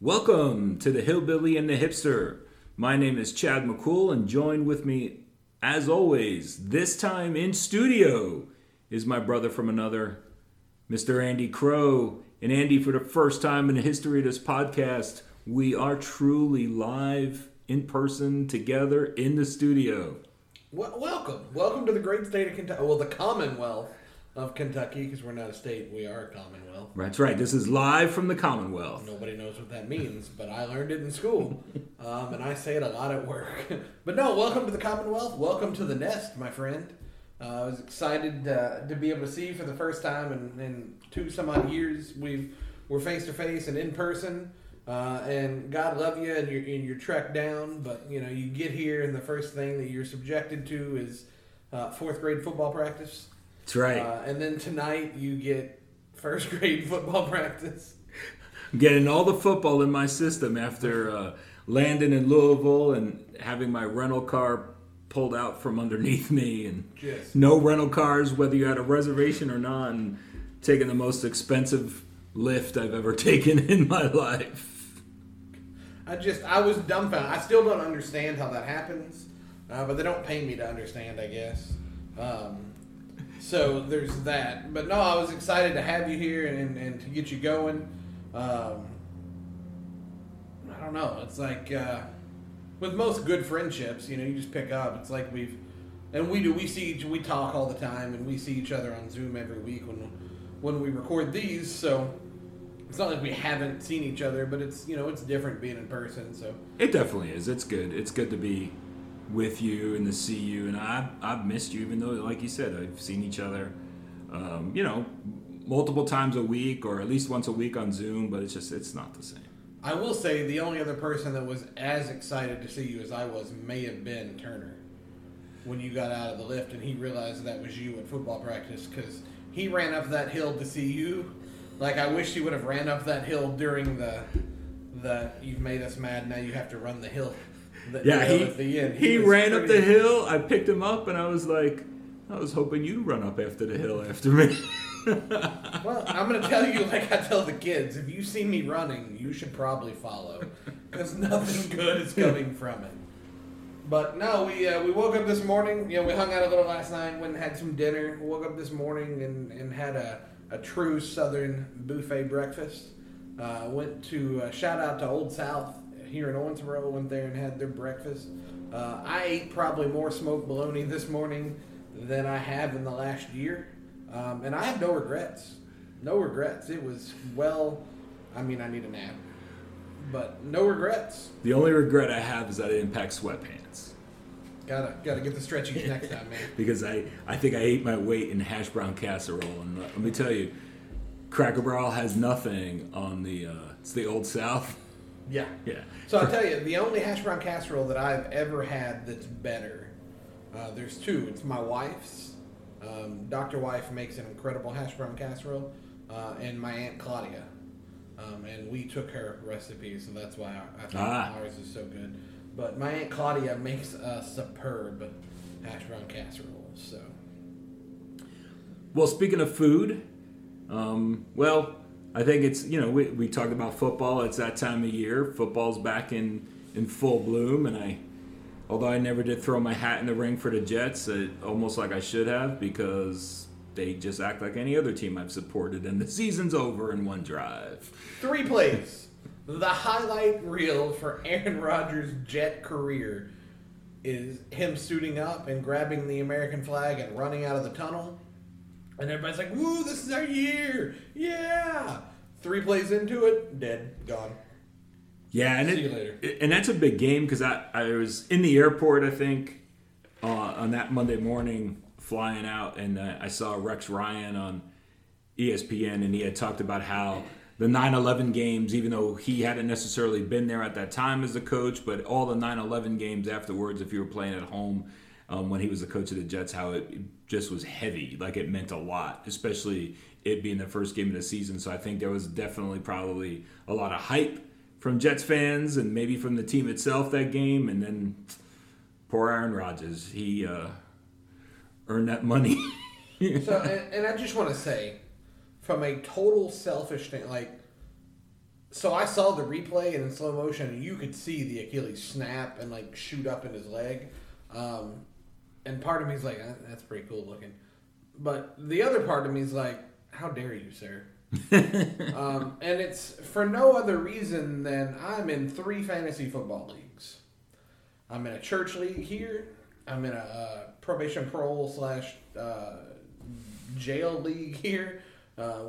Welcome to the Hillbilly and the Hipster. My name is Chad McCool, and joined with me, as always, this time in studio, is my brother from another, Mr. Andy Crow. And Andy, for the first time in the history of this podcast, we are truly live, in person, together, in the studio. Welcome to the great state of Kentucky, well, the Commonwealth of Kentucky, because we're not a state, we are a Commonwealth. That's right. This is live from the Commonwealth. Nobody knows what that means, but I learned it in school, and I say it a lot at work. But no, welcome to the Commonwealth. Welcome to the nest, my friend. I was excited to be able to see you for the first time in 2-some-odd years. We're face-to-face and in person, and God love you and your trek down, but you know, you get here, and the first thing that you're subjected to is 4th grade football practice. That's right. And then tonight you get 1st grade football practice. I'm getting all the football in my system after landing in Louisville and having my rental car pulled out from underneath me, and yes, no rental cars, whether you had a reservation or not, and taking the most expensive Lyft I've ever taken in my life. I was dumbfounded. I still don't understand how that happens, but they don't pay me to understand, I guess. So there's that. But no, I was excited to have you here and to get you going. I don't know. It's like with most good friendships, you know, you just pick up. It's like we talk all the time, and we see each other on Zoom every week when we record these. So it's not like we haven't seen each other, but it's, you know, it's different being in person. So it definitely is. It's good. It's good to be with you and to see you, and I've missed you, even though, like you said, I've seen each other you know, multiple times a week, or at least once a week on Zoom, but it's not the same. I will say the only other person that was as excited to see you as I was may have been Turner when you got out of the lift and he realized that was you at football practice, because he ran up that hill to see you. Like, I wish he would have ran up that hill during the you've made us mad, now you have to run the hill. He ran up the hill, I picked him up, and I was like, I was hoping you'd run up after the hill after me. Well, I'm going to tell you, like I tell the kids, if you see me running, you should probably follow, because nothing good is coming from it. But no, we woke up this morning, you know, we hung out a little last night, went and had some dinner, woke up this morning and had a true Southern buffet breakfast. Went to, shout out to Old South here in Owensboro, went there and had their breakfast. I ate probably more smoked bologna this morning than I have in the last year, and I have no regrets. No regrets. It was, well, I mean, I need a nap, but no regrets. The only regret I have is that I didn't pack sweatpants. Gotta get the stretchies next time, man. Because I think I ate my weight in hash brown casserole, and let me tell you, Cracker Barrel has nothing on the, it's the Old South. Yeah. So I'll tell you, the only hash brown casserole that I've ever had that's better, there's two. It's my wife's. Dr. Wife makes an incredible hash brown casserole, and my Aunt Claudia. And we took her recipe, so that's why I think ours is so good. But my Aunt Claudia makes a superb hash brown casserole. So, well, speaking of food, I think it's, you know, we talked about football. It's that time of year. Football's back in full bloom, and although I never did throw my hat in the ring for the Jets, almost like I should have, because they just act like any other team I've supported, and the season's over in one drive. 3 plays. The highlight reel for Aaron Rodgers' Jet career is him suiting up and grabbing the American flag and running out of the tunnel. And everybody's like, woo, this is our year. Yeah. 3 plays into it, dead, gone. Yeah, and see you later. And that's a big game, because I was in the airport, I think, on that Monday morning flying out, and I saw Rex Ryan on ESPN, and he had talked about how the 9/11 games, even though he hadn't necessarily been there at that time as the coach, but all the 9/11 games afterwards, if you were playing at home, when he was the coach of the Jets, how it just was heavy. Like, it meant a lot, especially it being the first game of the season. So I think there was definitely probably a lot of hype from Jets fans and maybe from the team itself that game. And then poor Aaron Rodgers, he earned that money. So, and I just want to say, from a total selfish thing, like, So I saw the replay and in slow motion, and you could see the Achilles snap and like shoot up in his leg. And part of me is like, that's pretty cool looking. But the other part of me is like, how dare you, sir? And it's for no other reason than I'm in 3 fantasy football leagues. I'm in a church league here. I'm in a probation parole / jail league here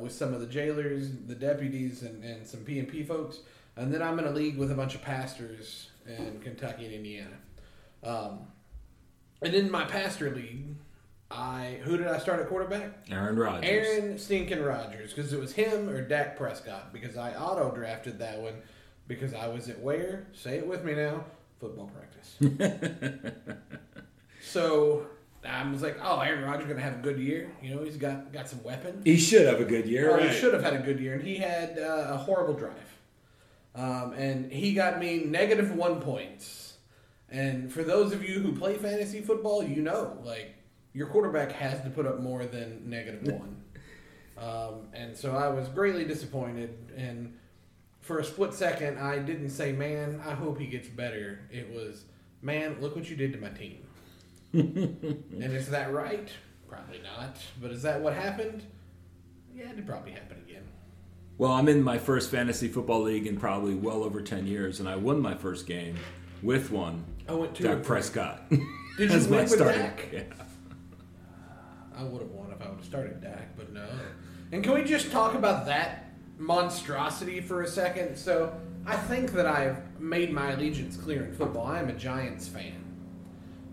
with some of the jailers, the deputies, and some P&P folks. And then I'm in a league with a bunch of pastors in Kentucky and Indiana. And in my pastor league, who did I start at quarterback? Aaron Rodgers. Aaron stinking Rodgers, because it was him or Dak Prescott, because I auto-drafted that one because I was at where? Say it with me now. Football practice. So I was like, oh, Aaron Rodgers going to have a good year. You know, he's got some weapons. He should have a good year. Right? He should have had a good year, and he had a horrible drive. And he got me negative 1 points. And for those of you who play fantasy football, you know, like, your quarterback has to put up more than -1. And so I was greatly disappointed. And for a split second, I didn't say, man, I hope he gets better. It was, man, look what you did to my team. And is that right? Probably not. But is that what happened? Yeah, it'd probably happen again. Well, I'm in my first fantasy football league in probably well over 10 years, and I won my first game with one. I went to Dak Prescott. Did you win with Dak? Yeah. I would have won if I would have started Dak, but no. And can we just talk about that monstrosity for a second? So I think that I've made my allegiance clear in football. I am a Giants fan.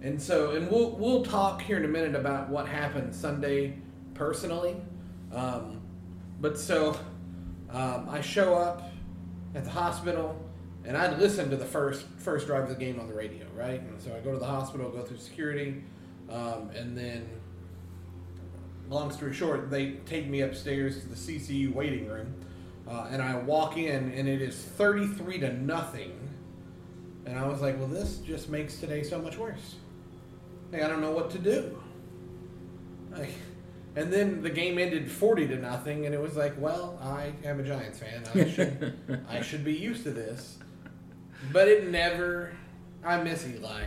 And so, and we'll talk here in a minute about what happened Sunday personally. I show up at the hospital, and I listen to the first drive of the game on the radio, right? And so I go to the hospital, go through security, and then... long story short, they take me upstairs to the CCU waiting room, and I walk in, and it is 33-0. And I was like, well, this just makes today so much worse. Like, I don't know what to do. Like, and then the game ended 40-0, and it was like, well, I am a Giants fan. I should be used to this. But it never... I miss Eli.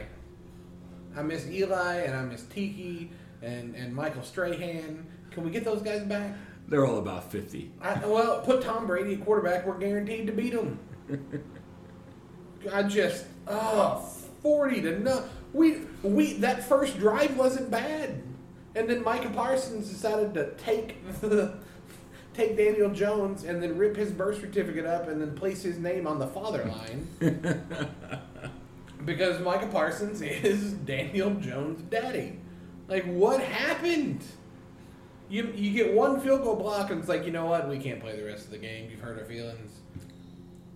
I miss Eli, and I miss Tiki... And Michael Strahan. Can we get those guys back? They're all about 50. Put Tom Brady at quarterback. We're guaranteed to beat him. 40-0. We that first drive wasn't bad, and then Micah Parsons decided to take Daniel Jones and then rip his birth certificate up and then place his name on the father line because Micah Parsons is Daniel Jones' daddy. Like, what happened? You get one field goal block, and it's like, you know what? We can't play the rest of the game. You've hurt our feelings.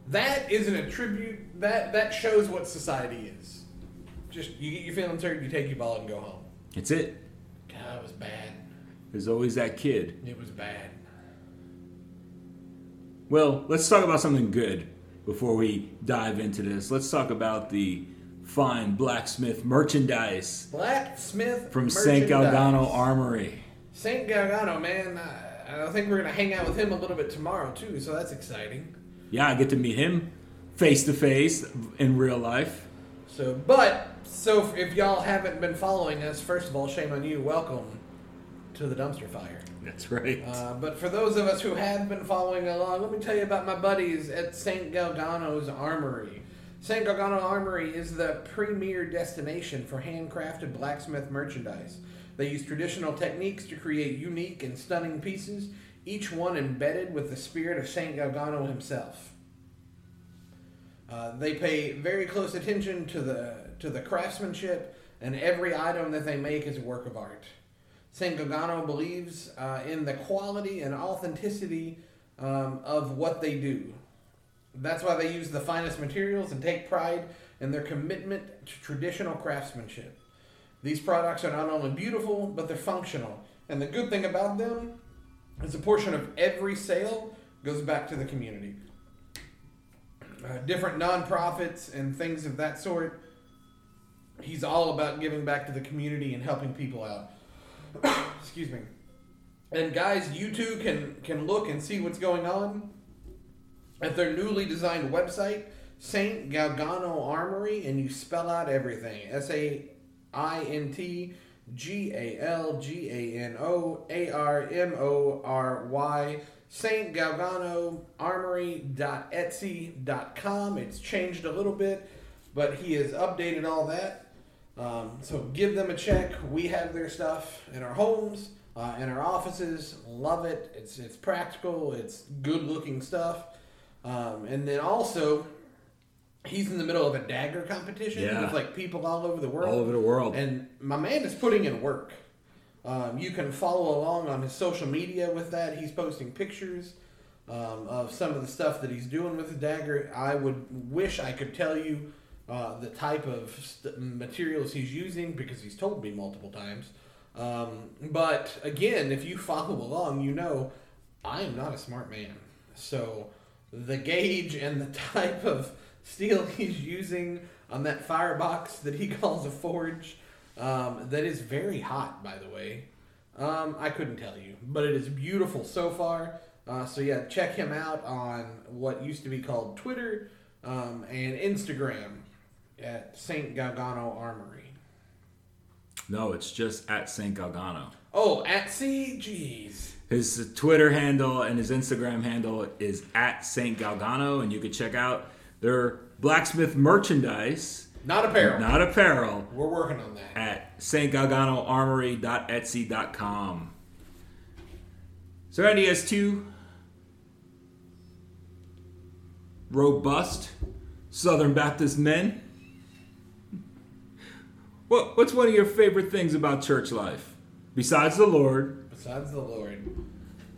That isn't a tribute. That shows what society is. Just, you get your feelings hurt, you take your ball and go home. That's it. God, it was bad. There's always that kid. It was bad. Well, let's talk about something good before we dive into this. Let's talk about the... fine blacksmith merchandise. Blacksmith from Saint Galgano Armory. Saint Galgano, man, I think we're going to hang out with him a little bit tomorrow, too, so that's exciting. Yeah, I get to meet him face-to-face in real life. So if y'all haven't been following us, first of all, shame on you. Welcome to the dumpster fire. That's right. But for those of us who have been following along, let me tell you about my buddies at Saint Galgano's Armory. Saint Galgano Armory is the premier destination for handcrafted blacksmith merchandise. They use traditional techniques to create unique and stunning pieces, each one embedded with the spirit of Saint Galgano himself. They pay very close attention to the craftsmanship, and every item that they make is a work of art. Saint Galgano believes in the quality and authenticity of what they do. That's why they use the finest materials and take pride in their commitment to traditional craftsmanship. These products are not only beautiful, but they're functional. And the good thing about them is a portion of every sale goes back to the community. Different nonprofits and things of that sort. He's all about giving back to the community and helping people out. Excuse me. And guys, you too can look and see what's going on at their newly designed website, Saint Galgano Armory, and you spell out everything. SaintGalganoArmory. saintgalganoarmory.etsy.com. It's changed a little bit, but he has updated all that. So give them a check. We have their stuff in our homes, in our offices. Love it. It's practical. It's good-looking stuff. And then also, he's in the middle of a dagger competition with like people all over the world. All over the world. And my man is putting in work. You can follow along on his social media with that. He's posting pictures of some of the stuff that he's doing with the dagger. I would wish I could tell you the type of materials he's using because he's told me multiple times. But again, if you follow along, you know I am not a smart man. So the gauge and the type of steel he's using on that firebox that he calls a forge, that is very hot, by the way. I couldn't tell you, but it is beautiful so far. So yeah, check him out on what used to be called Twitter and Instagram at Saint Galgano Armory. No, it's just at Saint Galgano. Oh, at CGs. His Twitter handle and his Instagram handle is at Saint Galgano, and you can check out their blacksmith merchandise. Not apparel. Not apparel. We're working on that. At saintgalganoarmory.etsy.com. So Andy has two robust Southern Baptist men. What's one of your favorite things about church life? Besides the Lord. Besides the Lord.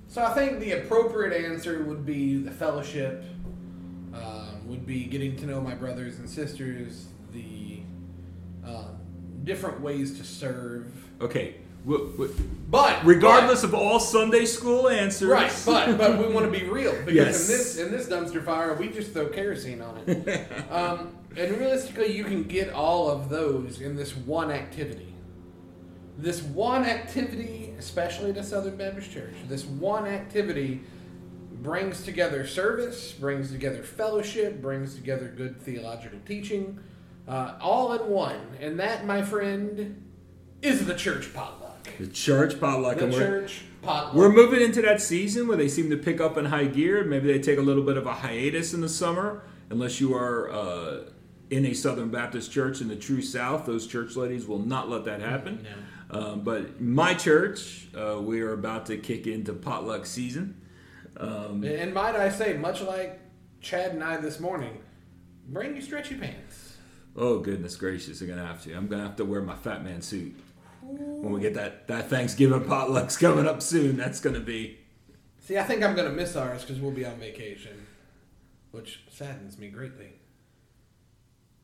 So I think the appropriate answer would be the fellowship, would be getting to know my brothers and sisters, the different ways to serve. Okay. But regardless of all Sunday school answers. Right, but we want to be real. Because in this dumpster fire, we just throw kerosene on it. And realistically, you can get all of those in this one activity. This one activity, especially at a Southern Baptist church, this one activity brings together service, brings together fellowship, brings together good theological teaching, all in one. And that, my friend, is the church potluck. The church potluck. We're moving into that season where they seem to pick up in high gear. Maybe they take a little bit of a hiatus in the summer, unless you are in a Southern Baptist church in the true South. Those church ladies will not let that happen. No. But my church, we are about to kick into potluck season. And might I say, much like Chad and I this morning, bring your stretchy pants. Oh, goodness gracious, I'm going to have to. I'm going to have to wear my fat man suit. When we get that Thanksgiving potluck's coming up soon, that's going to be... See, I think I'm going to miss ours because we'll be on vacation, which saddens me greatly.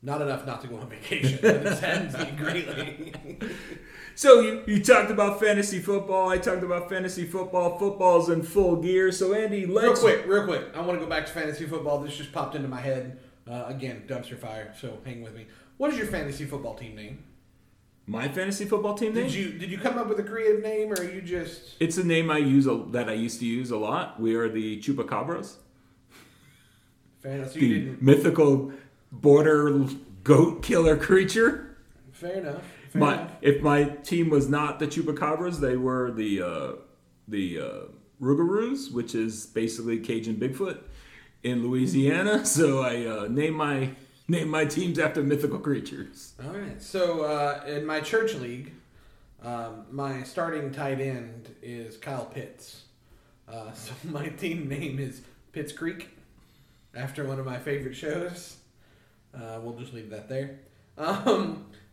Not enough not to go on vacation, but it saddens me greatly. So you talked about fantasy football. I talked about fantasy football. Football's in full gear. So, Andy, let's... Real quick. I want to go back to fantasy football. This just popped into my head. Again, dumpster fire, so hang with me. What is your fantasy football team name? My fantasy football team name? Did you come up with a creative name, or are you just... It's a name I used to use a lot. We are the Chupacabras. Fair enough. So you didn't... mythical border goat killer creature. Fair enough. If my team was not the Chupacabras, they were the Rougaroos, which is basically Cajun Bigfoot in Louisiana. So I name my teams after mythical creatures. All right. So in my church league, my starting tight end is Kyle Pitts. So my team name is Pitts Creek, after one of my favorite shows. We'll just leave that there.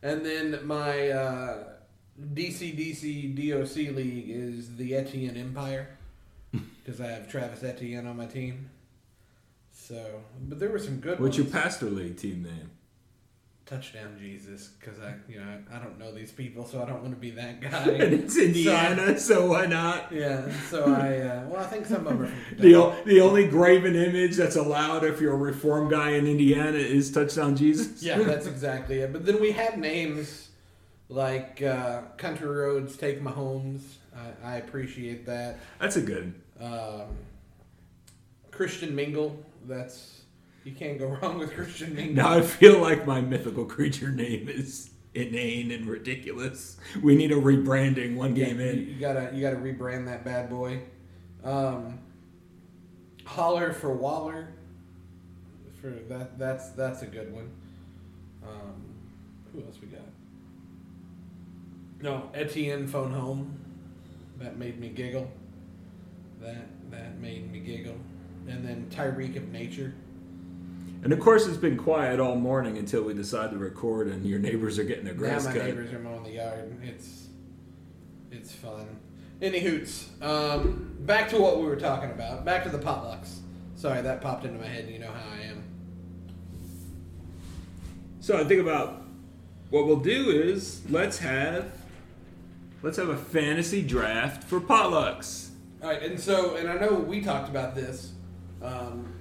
And then my DCDC DOC league is the Etienne Empire, because I have Travis Etienne on my team. So, but there were some good ones. What's your pastor league team name? Touchdown Jesus, because I don't know these people, so I don't want to be that guy. And it's Indiana, so why not? Yeah. So I think some of them are from the only graven image that's allowed if you're a reform guy in Indiana is Touchdown Jesus. Yeah, that's exactly it. But then we had names like Country Roads, Take Mahomes. I appreciate that. That's a good. Christian Mingle. That's, you can't go wrong with Christian Mingle. Now I feel like my mythical creature name is inane and ridiculous. We need a rebranding one game in. You gotta rebrand that bad boy. Holler for Waller. For that's a good one. Who else we got? No, Etienne phone home. That made me giggle. That made me giggle. And then Tyreek of Nature. And of course, it's been quiet all morning until we decide to record, and your neighbors are getting their grass cut. Now my neighbors are mowing the yard. It's fun. Any hoots. Back to what we were talking about. Back to the potlucks. Sorry, that popped into my head, and you know how I am. So I think about what we'll do is let's have a fantasy draft for potlucks. All right, and I know we talked about this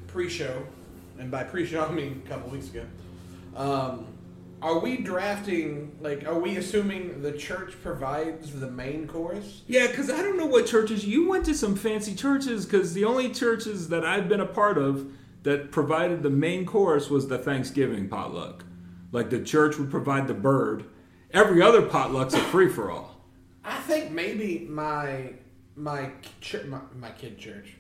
pre-show, and by pre-show I mean a couple weeks ago. Are we drafting, are we assuming the church provides the main course? Yeah, because I don't know what churches. You went to some fancy churches, because the only churches that I've been a part of that provided the main course was the Thanksgiving potluck. Like, the church would provide the bird. Every other potluck's a free-for-all. I think maybe my kid church,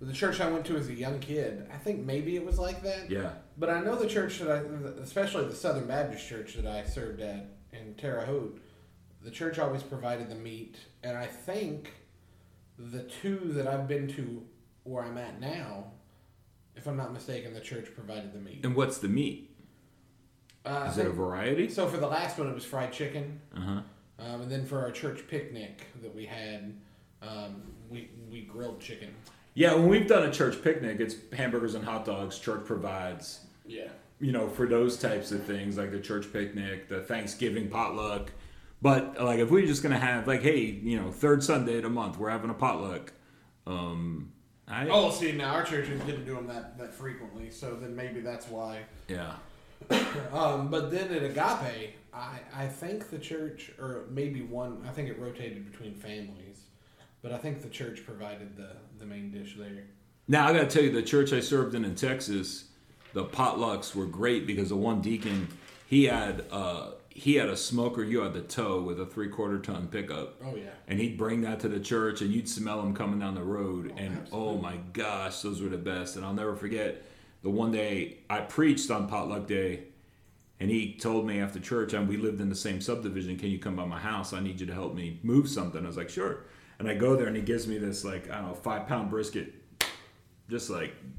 the church I went to as a young kid, I think maybe it was like that. Yeah. But I know the church that especially the Southern Baptist church that I served at in Terre Haute, the church always provided the meat. And I think the two that I've been to where I'm at now, if I'm not mistaken, the church provided the meat. And what's the meat? Is it a variety? So for the last one, it was fried chicken. Uh-huh. And then for our church picnic that we had, we grilled chicken. Yeah, when we've done a church picnic, it's hamburgers and hot dogs. Church provides, yeah, for those types of things, like the church picnic, the Thanksgiving potluck. But, if we're just going to have, third Sunday of the month, we're having a potluck. Now our churches didn't do them that frequently, so then maybe that's why. Yeah. But then at Agape, I think the church, or maybe one, I think it rotated between families. But I think the church provided the main dish there. Now, I got to tell you, the church I served in Texas, the potlucks were great because the one deacon, he had a smoker you had the tow with a 3/4 ton pickup. Oh, yeah. And he'd bring that to the church, and you'd smell them coming down the road. Oh, my gosh, those were the best. And I'll never forget the one day I preached on potluck day, and he told me after church, and we lived in the same subdivision, can you come by my house? I need you to help me move something. I was like, sure. And I go there, and he gives me this, 5-pound brisket. Just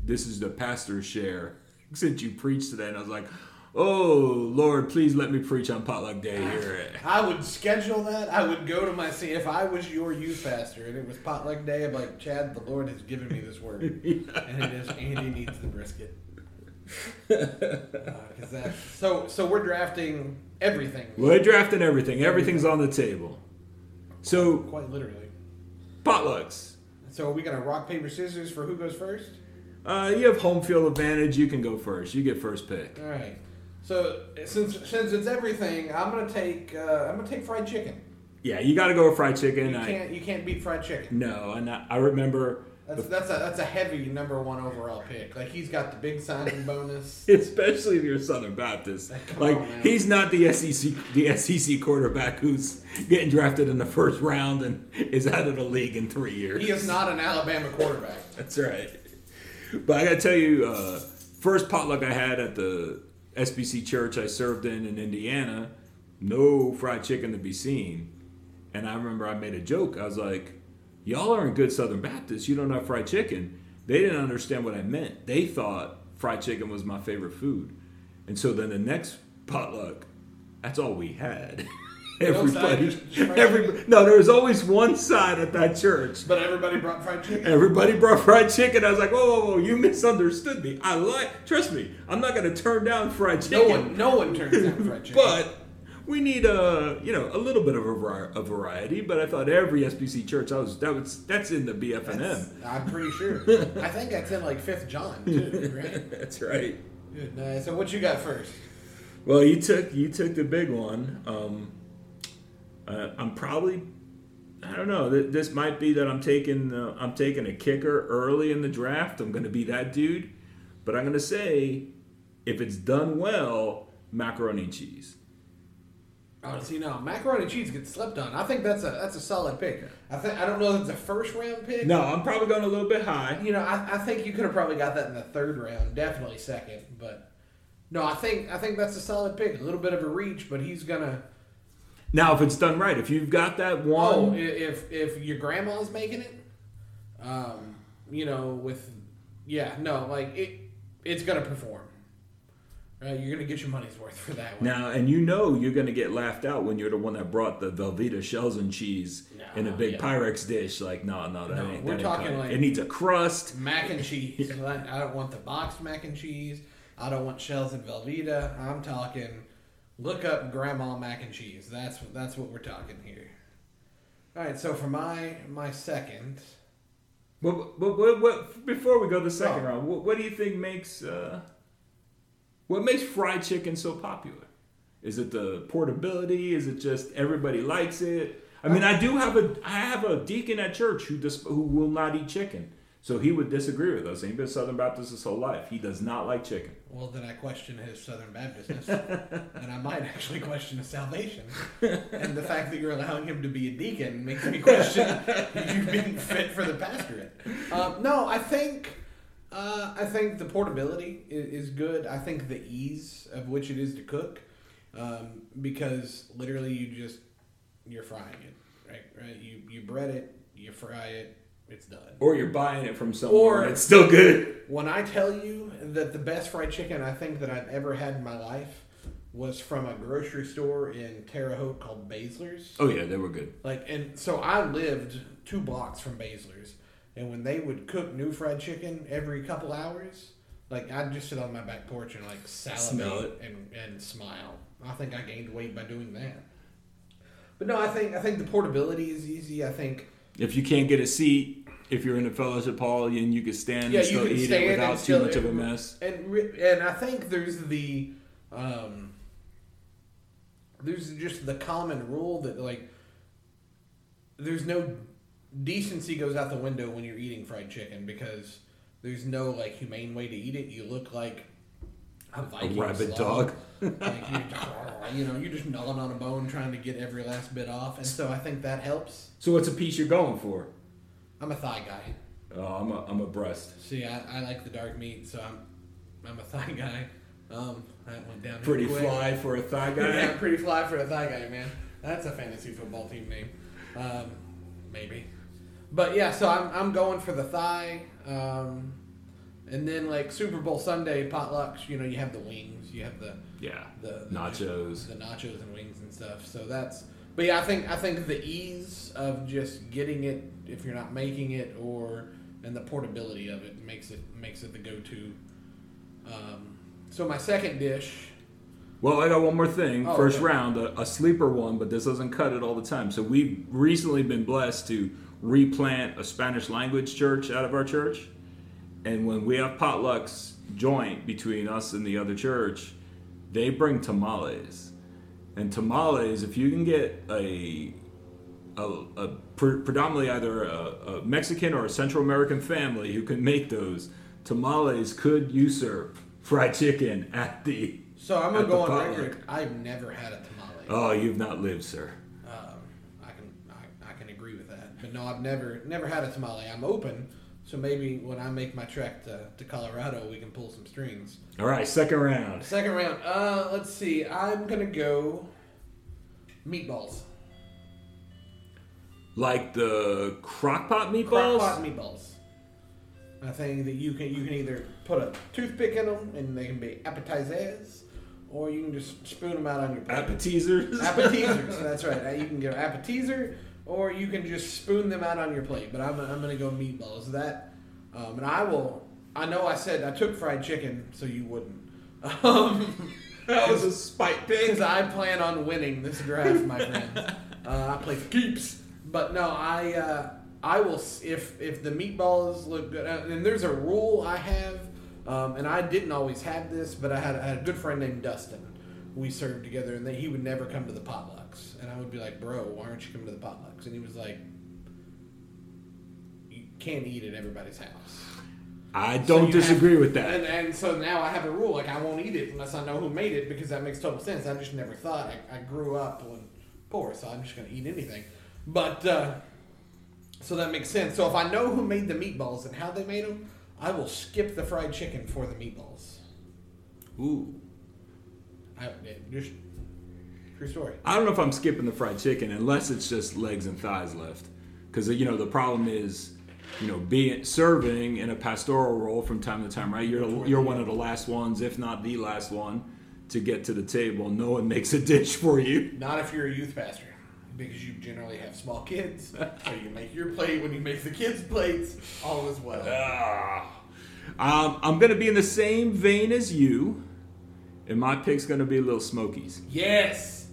this is the pastor's share since you preached today. And I was like, oh, Lord, please let me preach on potluck day here. I would schedule that. I would go to if I was your youth pastor and it was potluck day, I'd be like, Chad, the Lord has given me this word. Yeah. And it is, Andy needs the brisket. So we're drafting everything. We're drafting everything. Everything's on the table. So quite literally. Potlucks. So are we going to rock, paper, scissors for who goes first? You have home field advantage. You can go first. You get first pick. All right. So since it's everything, I'm going to take fried chicken. Yeah, you got to go with fried chicken. You can't beat fried chicken. No, and I remember that's a heavy number one overall pick. He's got the big signing bonus. Especially if you're Southern Baptist. He's not the SEC quarterback who's getting drafted in the first round and is out of the league in 3 years. He is not an Alabama quarterback. That's right. But I got to tell you, first potluck I had at the SBC church I served in Indiana, no fried chicken to be seen. And I remember I made a joke. I was like, y'all aren't good Southern Baptists. You don't have fried chicken. They didn't understand what I meant. They thought fried chicken was my favorite food. And so then the next potluck, that's all we had. There was always one side at that church. But everybody brought fried chicken. Everybody brought fried chicken. I was like, whoa, you misunderstood me. Trust me, I'm not going to turn down fried chicken. No one turns down fried chicken. But we need a little bit of a variety, but I thought every SBC church that's in the BFNM. I'm pretty sure. I think that's in 5th John too, right? That's right. Good. Nice. So what you got first? Well, you took the big one. I'm probably I don't know. This might be that I'm taking a kicker early in the draft. I'm going to be that dude. But I'm going to say, if it's done well, macaroni and cheese. Honestly, no. Macaroni and cheese gets slept on. I think that's a solid pick. I don't know if it's a first round pick. No, I'm probably going a little bit high. You know, I think you could have probably got that in the third round, definitely second. But no, I think that's a solid pick. A little bit of a reach, but he's gonna. Now, if it's done right, if you've got that one, if your grandma's making it, it's gonna perform. You're going to get your money's worth for that one. Now, and you know you're going to get laughed out when you're the one that brought the Velveeta shells and cheese in a big Pyrex dish. Like, no, ain't we're that talking ain't like it needs a crust. Mac and cheese. Yeah. I don't want the boxed mac and cheese. I don't want shells and Velveeta. I'm talking, look up Grandma Mac and Cheese. That's what we're talking here. All right, so for my second. But before we go to the second round, what do you think makes... What makes fried chicken so popular? Is it the portability? Is it just everybody likes it? I mean, I have a deacon at church who will not eat chicken. So he would disagree with us. He's been Southern Baptist his whole life. He does not like chicken. Well, then I question his Southern Baptistness. And I might actually question his salvation. And the fact that you're allowing him to be a deacon makes me question you being fit for the pastorate. I think the portability is good. I think the ease of which it is to cook, because literally you're frying it, right? You bread it, you fry it, it's done. Or you're buying it from someone. Or it's still good. When I tell you that the best fried chicken I think that I've ever had in my life was from a grocery store in Terre Haute called Basler's. Oh yeah, they were good. And so I lived 2 blocks from Basler's. And when they would cook new fried chicken every couple hours, I'd just sit on my back porch and salivate and smile. I think I gained weight by doing that. But no, I think the portability is easy. I think if you can't get a seat, if you're in a fellowship hall, and you can stand and still eat it without too much of a mess. And I think there's the there's just the common rule that there's no. Decency goes out the window when you're eating fried chicken because there's no humane way to eat it. You look like a Viking, a rabid dog. You're just gnawing on a bone trying to get every last bit off, and so I think that helps. So what's a piece you're going for? I'm a thigh guy. Oh, I'm a breast. See, I like the dark meat, so I'm a thigh guy. That went down pretty quick. Fly for a thigh guy. Yeah, pretty fly for a thigh guy, man. That's a fantasy football team name, maybe. But yeah, so I'm going for the thigh, and then Super Bowl Sunday potlucks. You have the wings, you have the nachos, the nachos and wings and stuff. So that's. But yeah, I think the ease of just getting it if you're not making it, and the portability of it makes it the go-to. So my second dish. Well, I got one more thing. First round, a sleeper one, but this doesn't cut it all the time. So we've recently been blessed to replant a Spanish language church out of our church, and when we have potlucks joint between us and the other church, they bring tamales. And tamales, if you can get a predominantly either a Mexican or a Central American family who can make those, tamales could usurp fried chicken at the. So I'm gonna go on record. I've never had a tamale. Oh, you've not lived, sir. I can agree with that. But no, I've never had a tamale. I'm open, so maybe when I make my trek to Colorado, we can pull some strings. All right, second round. Let's see. I'm gonna go meatballs. Like the crockpot meatballs. I think that you can either put a toothpick in them and they can be appetizers. Or you can just spoon them out on your plate. Appetizers. That's right. You can go appetizer, or you can just spoon them out on your plate. But I'm gonna go meatballs. That, and I will. I know I said I took fried chicken, so you wouldn't. That was a spite pick. Because I plan on winning this draft, my friends. I play for keeps. But no, I will if the meatballs look good. And there's a rule I have. And I didn't always have this, but I had a good friend named Dustin we served together, and that he would never come to the potlucks. And I would be like, bro, why aren't you coming to the potlucks? And he was like, you can't eat at everybody's house. I don't disagree with that. And so now I have a rule, like I won't eat it unless I know who made it, because that makes total sense. I just never thought. I grew up poor, so I'm just going to eat anything. But, so that makes sense. So if I know who made the meatballs and how they made them, I will skip the fried chicken for the meatballs. Ooh. True story. I don't know if I'm skipping the fried chicken unless it's just legs and thighs left. Because, you know, the problem is, you know, serving in a pastoral role from time to time, right? You're one of the last ones, if not the last one, to get to the table. No one makes a dish for you. Not if you're a youth pastor, because you generally have small kids. So you make your plate when you make the kids' plates. All is well. I'm going to be in the same vein as you, and my pick's going to be Little Smokies. Yes!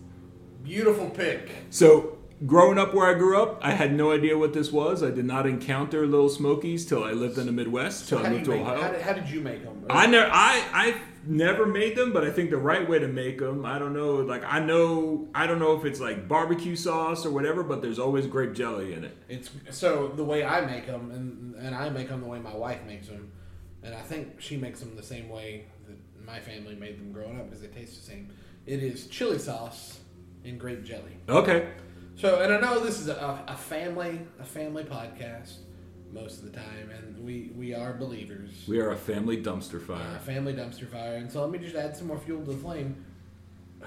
Beautiful pick. So, growing up where I grew up, I had no idea what this was. I did not encounter Little Smokies till I lived in the Midwest, till I moved to Ohio. How did you make them? I never made them, but I think the right way to make them, I don't know. Like I don't know if it's like barbecue sauce or whatever, but there's always grape jelly in it. So the way I make them, and I make them the way my wife makes them, and I think she makes them the same way that my family made them growing up because they taste the same. It is chili sauce and grape jelly. Okay. So, and I know this is a family podcast most of the time, and we are believers. We are a family dumpster fire. A family dumpster fire. And so let me just add some more fuel to the flame.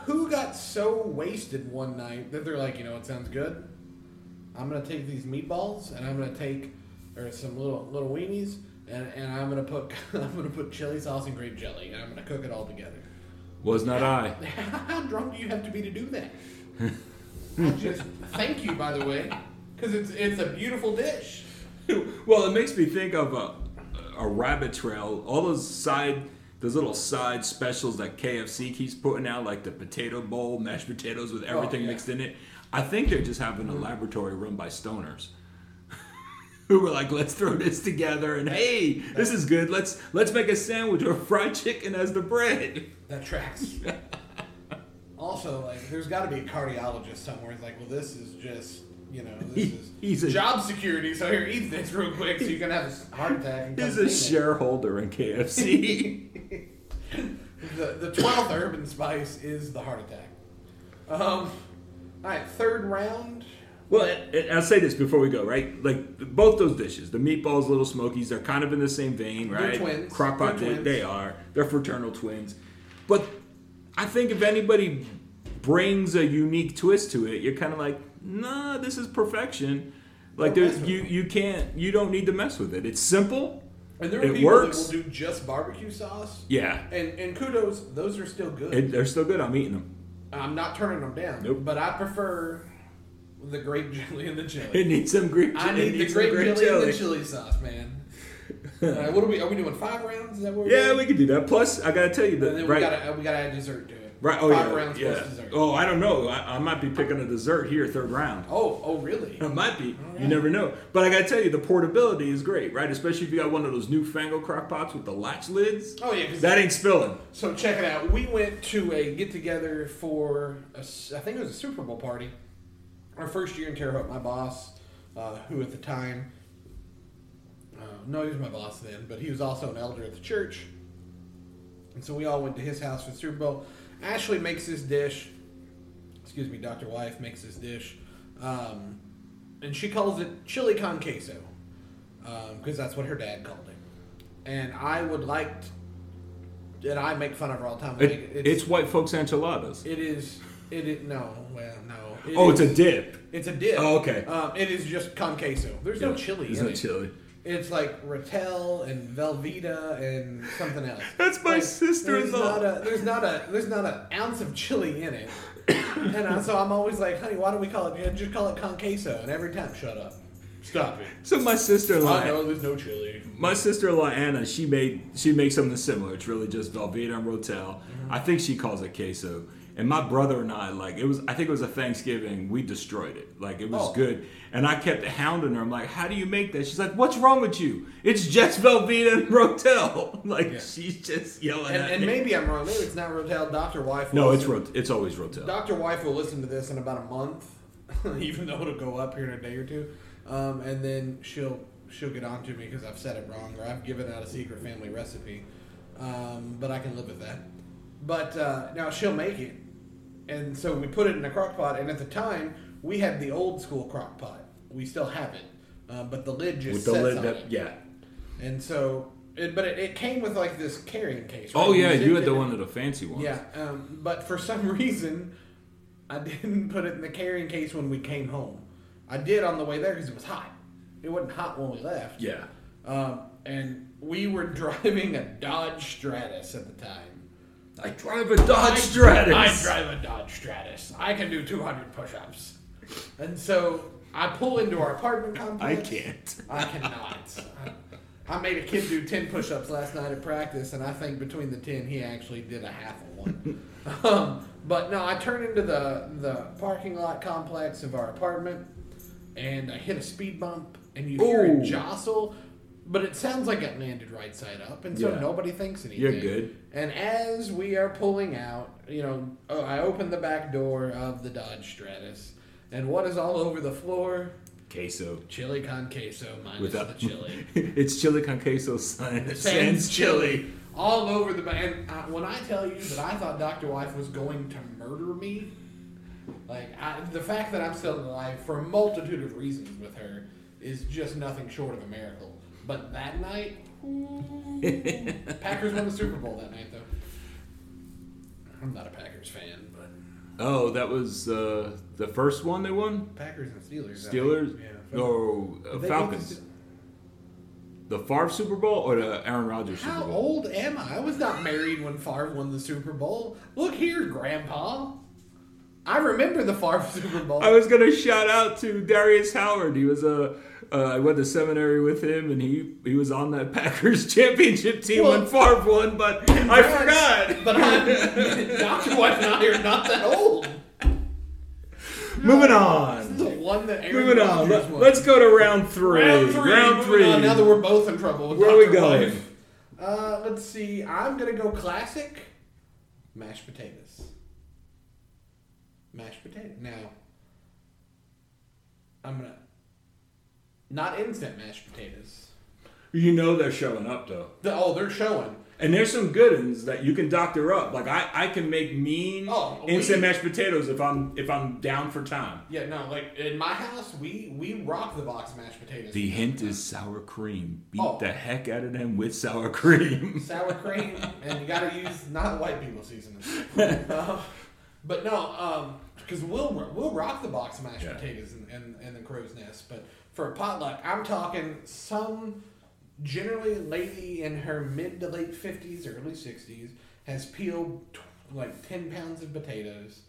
Who got so wasted one night that they're like, you know what sounds good? I'm going to take these meatballs, and I'm going to take some little weenies, and I'm going to put chili sauce and grape jelly, and I'm going to cook it all together. Was not I. How drunk do you have to be to do that? Just thank you, by the way, because it's a beautiful dish. Well, it makes me think of a rabbit trail. All those little side specials that KFC keeps putting out, like the potato bowl, mashed potatoes with everything mixed in it. I think they're just having a laboratory run by stoners who were like, let's throw this together, and hey, this is good. Let's make a sandwich or fried chicken as the bread. That tracks. Also, like, there's got to be a cardiologist somewhere. It's like, well, this is just, you know, this is job security. So here, eat this real quick so you can have a heart attack. He's a shareholder in KFC. The 12th Urban Spice is the heart attack. All right, third round. Well, I'll say this before we go, right? Like, both those dishes, the meatballs, Little Smokies, they're kind of in the same vein, right? They're twins. Crockpot, they are. They're fraternal twins. But I think if anybody brings a unique twist to it, you're kind of like, nah, this is perfection. Like there's you don't need to mess with it. It's simple. And there are people that will do just barbecue sauce. Yeah. And kudos, those are still good. They're still good. I'm eating them. I'm not turning them down. Nope. But I prefer the grape jelly and the chili. It needs some grape jelly. I need the grape jelly and the chili sauce, man. What are we doing 5 rounds? Is that what we can do that. Plus, I gotta tell you that we gotta add dessert to it. Right? Oh, 5 rounds plus dessert. Oh, I don't know. I might be picking a dessert here, third round. Oh, really? I might be. Right. You never know. But I gotta tell you, the portability is great, right? Especially if you got one of those newfangled crock pots with the latch lids. Oh yeah, that ain't spilling. So check it out. We went to a get together for I think it was a Super Bowl party. Our first year in Terre Haute. My boss, who at the time. No, he was my boss then, but he was also an elder at the church. And so we all went to his house for the Super Bowl. Ashley makes this dish. Excuse me, Dr. Wife makes this dish. And she calls it chili con queso. Because that's what her dad called it. And I would like to... And I make fun of her all the time. It's white folks' enchiladas. It's a dip. It's a dip. Oh, okay. It is just con queso. There's no chili in it. There's no chili. It's like Ratel and Velveeta and something else. That's my sister-in-law. There's not an ounce of chili in it, and so I'm always like, honey, why don't we call it? Just call it con queso. And every time, shut up, stop it. So my sister-in-law. I know there's no chili. My sister-in-law Anna, she makes something similar. It's really just Velveeta and Ratel. Mm-hmm. I think she calls it queso. And my brother and I, like, it was, I think it was a Thanksgiving, we destroyed it. Like, it was good. And I kept hounding her. I'm like, how do you make that? She's like, what's wrong with you? It's just Velveeta and Rotel. Like, she's just yelling at me. And maybe I'm wrong. Maybe it's not Rotel. Dr. Wife will listen. It's always Rotel. Dr. Wife will listen to this in about a month, even though it'll go up here in a day or two. And then she'll get on to me because I've said it wrong or I've given out a secret family recipe. But I can live with that. But now she'll make it. And so we put it in a crock pot, and at the time, we had the old school crock pot. We still have it, but the lid just sets on it. Yeah. And so, it came with like this carrying case. Right? Oh, yeah, you had the one of the fancy ones. Yeah, but for some reason, I didn't put it in the carrying case when we came home. I did on the way there because it was hot. It wasn't hot when we left. Yeah. And we were driving a Dodge Stratus at the time. I drive a Dodge Stratus. I can do 200 push-ups. And so I pull into our apartment complex. I cannot. I made a kid do 10 push-ups last night at practice, and I think between the 10, he actually did a half of one. But no, I turn into the parking lot complex of our apartment, and I hit a speed bump, and you hear a jostle. But it sounds like it landed right side up, and so nobody thinks anything. You're good. And as we are pulling out, I open the back door of the Dodge Stratus, and what is all over the floor? Queso. Chili con queso minus the chili. It's chili con queso sans chili. All over the back. And when I tell you that I thought Dr. Wife was going to murder me, the fact that I'm still alive for a multitude of reasons with her is just nothing short of a miracle. But that night, Packers won the Super Bowl that night, though. I'm not a Packers fan, but... Oh, that was the first one they won? Packers and Steelers. Steelers? Yeah. No, Falcons. The Favre Super Bowl or the Aaron Rodgers Super Bowl? How old am I? I was not married when Favre won the Super Bowl. Look here, Grandpa. I remember the Favre Super Bowl. I was going to shout out to Darius Howard. He was a... I went to seminary with him, and he was on that Packers championship team when Favre won, but I forgot. But Dr. White and I are not that old. Moving on. This is the one that Aaron Moving on. Won. Let's go to round three. Round three. Now that we're both in trouble with Where Dr. are we going? White. Let's see. I'm going to go classic. Mashed potatoes. Now, I'm going to... Not instant mashed potatoes. You know they're showing up, though. They're showing. And there's some good ones that you can doctor up. Like, I can make mean instant mashed potatoes if I'm down for time. Yeah, no, like, in my house, we rock the box mashed potatoes. The hint is sour cream. Beat the heck out of them with sour cream. Sour cream, and you gotta use not white people seasoning. But no, because we'll rock the box mashed potatoes in the crow's nest, but... For a potluck, I'm talking some generally lady in her mid to late 50s, early 60s, has peeled like 10 pounds of potatoes,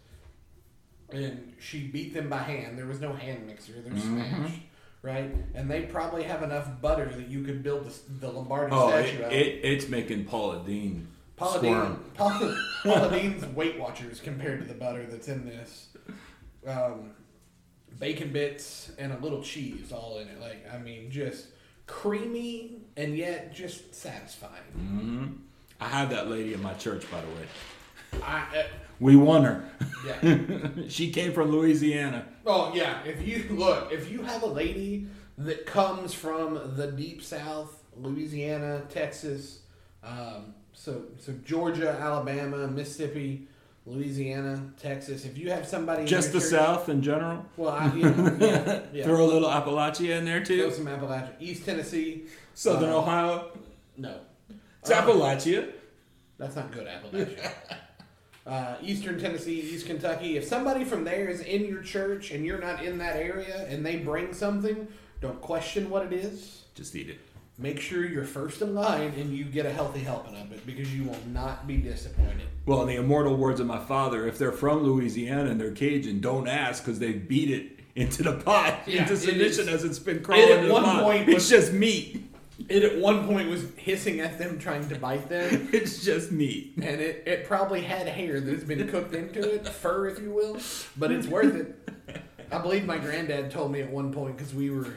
and she beat them by hand. There was no hand mixer. They're smashed, right? And they probably have enough butter that you could build the Lombardi statue out. It's making Paula Deen squirm. Paula Deen's Weight Watchers compared to the butter that's in this. Bacon bits and a little cheese all in it. Like, I mean, just creamy and yet just satisfying. Mm-hmm. I had that lady in my church, by the way. We won her. Yeah. She came from Louisiana. Oh, yeah. If you have a lady that comes from the deep south, Louisiana, Texas, so Georgia, Alabama, Mississippi, Louisiana, Texas. If you have somebody just in your church, South in general. Well, throw a little Appalachia in there too. Throw some Appalachia, East Tennessee, Southern Ohio. No, it's Appalachia. That's not good Appalachia. Eastern Tennessee, East Kentucky. If somebody from there is in your church and you're not in that area and they bring something, don't question what it is. Just eat it. Make sure you're first in line and you get a healthy helping of it because you will not be disappointed. Well, in the immortal words of my father, if they're from Louisiana and they're Cajun, don't ask because they beat it into the pot, into submission as it's been crawling into the pot. It's just meat. It at one point was hissing at them trying to bite them. It's just meat. And it probably had hair that's been cooked into it, fur if you will, but it's worth it. I believe my granddad told me at one point, because we were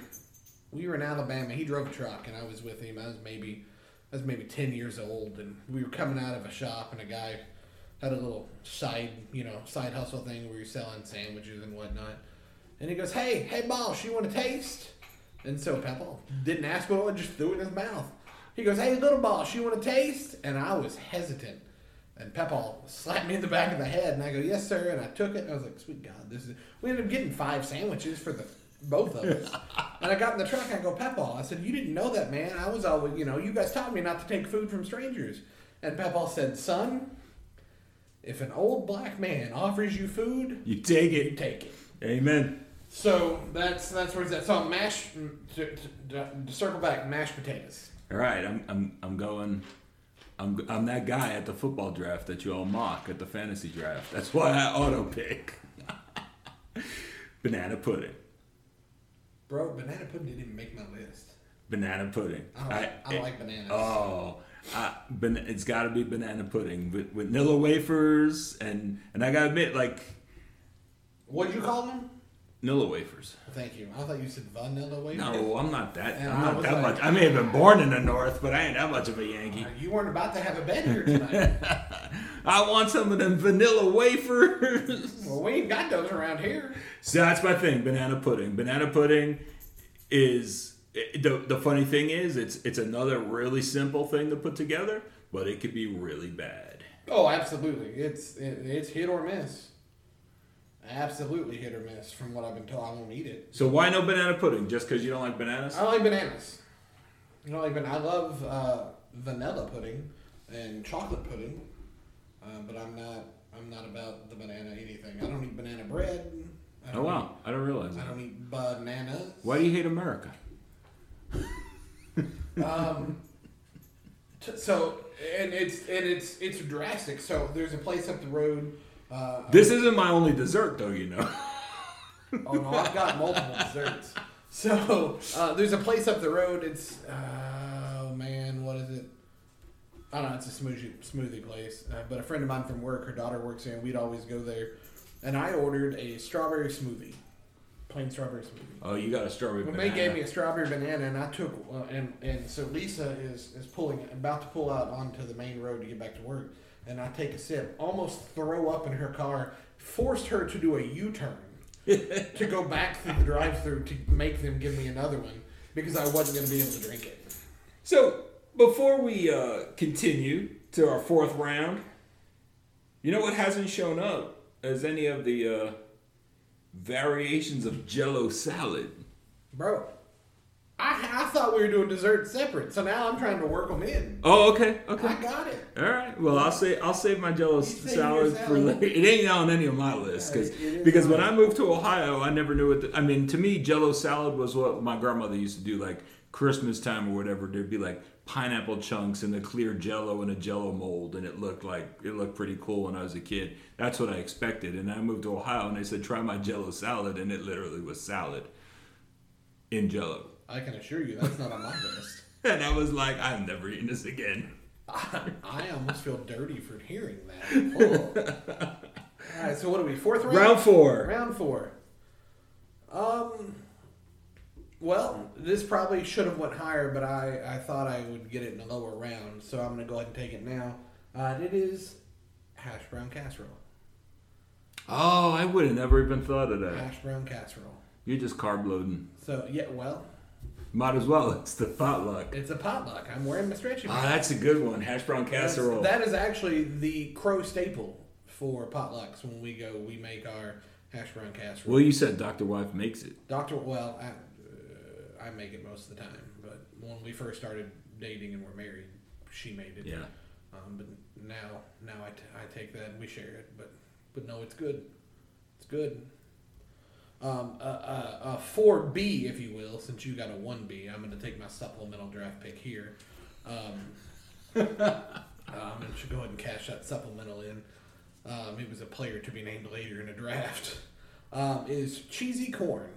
in Alabama. He drove a truck and I was with him. I was maybe 10 years old, and we were coming out of a shop, and a guy had a little side hustle thing where you're selling sandwiches and whatnot. And he goes, hey, boss, you want a taste? And so Peppo didn't ask what it was, just threw it in his mouth. He goes, hey, little boss, you want a taste? And I was hesitant. And Peppo slapped me in the back of the head, and I go, yes, sir. And I took it, and I was like, sweet God, this is... We ended up getting 5 sandwiches for the both of us. And I got in the truck, and I go, Peppo, I said, you didn't know that, man. I was always, you guys taught me not to take food from strangers. And Peppo said, son, if an old black man offers you food... You take it. You take it. Amen. So that's where it's at. So I'm mashed to circle back, mashed potatoes. All right, I'm that guy at the football draft that you all mock at the fantasy draft. That's why I auto pick. Banana pudding. Bro, banana pudding didn't even make my list. Banana pudding. I like bananas. Oh. It's got to be banana pudding with vanilla wafers and I got to admit, like, what did you call them? Vanilla wafers. Thank you. I thought you said vanilla wafers. No, I'm not that. And I'm not that much. I may have been born in the North, but I ain't that much of a Yankee. You weren't about to have a bed here tonight. I want some of them vanilla wafers. Well, we ain't got those around here. So that's my thing. Banana pudding. Banana pudding is the funny thing is it's another really simple thing to put together, but it could be really bad. Oh, absolutely. It's hit or miss. Absolutely hit or miss from what I've been told. I won't eat it. So why no banana pudding? Just because you don't like bananas? I don't like bananas. I love vanilla pudding and chocolate pudding, but I'm not about the banana anything. I don't eat banana bread. I don't realize that. I don't eat bananas. Why do you hate America? It's drastic. So there's a place up the road. This isn't my only dessert, though, Oh, no, I've got multiple desserts. So, there's a place up the road. It's, what is it? I don't know. It's a smoothie place. But a friend of mine from work, her daughter works there, and we'd always go there. And I ordered a strawberry smoothie. Plain strawberry smoothie. Oh, you got a strawberry banana. They gave me a strawberry banana, and I took, and so Lisa is about to pull out onto the main road to get back to work. And I take a sip, almost throw up in her car, forced her to do a U-turn to go back through the drive-thru to make them give me another one because I wasn't going to be able to drink it. So, before we continue to our fourth round, you know what hasn't shown up as any of the variations of Jell-O salad? Bro, I thought we were doing dessert separate, so now I'm trying to work them in. Oh, okay. I got it. All right. Well, I'll save my Jell-O salad for later. It ain't on any of my list because when I moved to Ohio, I never knew to me, Jell-O salad was what my grandmother used to do, like Christmas time or whatever. There'd be like pineapple chunks and the clear Jell-O in a Jell-O mold, and it looked pretty cool when I was a kid. That's what I expected. And I moved to Ohio, and they said try my Jell-O salad, and it literally was salad in Jell-O. I can assure you that's not on my list. And I was like, I'm never eating this again. I almost feel dirty for hearing that. Oh. All right, so what are we, fourth round? Round four. Well, this probably should have went higher, but I thought I would get it in a lower round, so I'm going to go ahead and take it now. It is hash brown casserole. Oh, I would have never even thought of that. Hash brown casserole. You're just carb loading. So, yeah, well... Might as well. It's the potluck. It's a potluck. I'm wearing my stretchy pants. Ah, that's a good one. Hash brown casserole. That is actually the Crow staple for potlucks. When we go, we make our hash brown casserole. Well, you said Dr. Wife makes it. I make it most of the time. But when we first started dating and were married, she made it. Yeah. But now I take that and we share it. But no, it's good. It's good. 4B, if you will, since you got a 1B, I'm going to take my supplemental draft pick here. I'm going to go ahead and cash that supplemental in. It was a player to be named later in a draft. Is cheesy corn.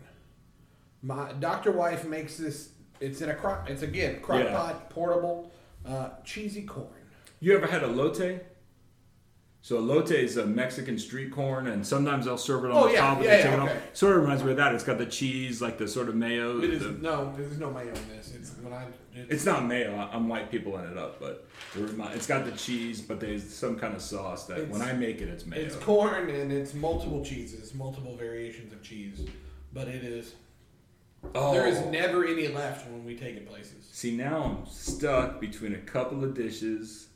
My Dr. Wife makes this It's in a crock. It's again crock pot, portable, cheesy corn. You ever had elote? So elote is a Mexican street corn, and sometimes they'll serve it on top of the chicken. Okay. Sort of reminds me of that. It's got the cheese, like the sort of mayo. There's no mayo in this. It's not mayo. I'm white peopling it up, but it's got the cheese, but there's some kind of sauce that when I make it, it's mayo. It's corn, and it's multiple cheeses, multiple variations of cheese, but it is... There is never any left when we take it places. See, now I'm stuck between a couple of dishes...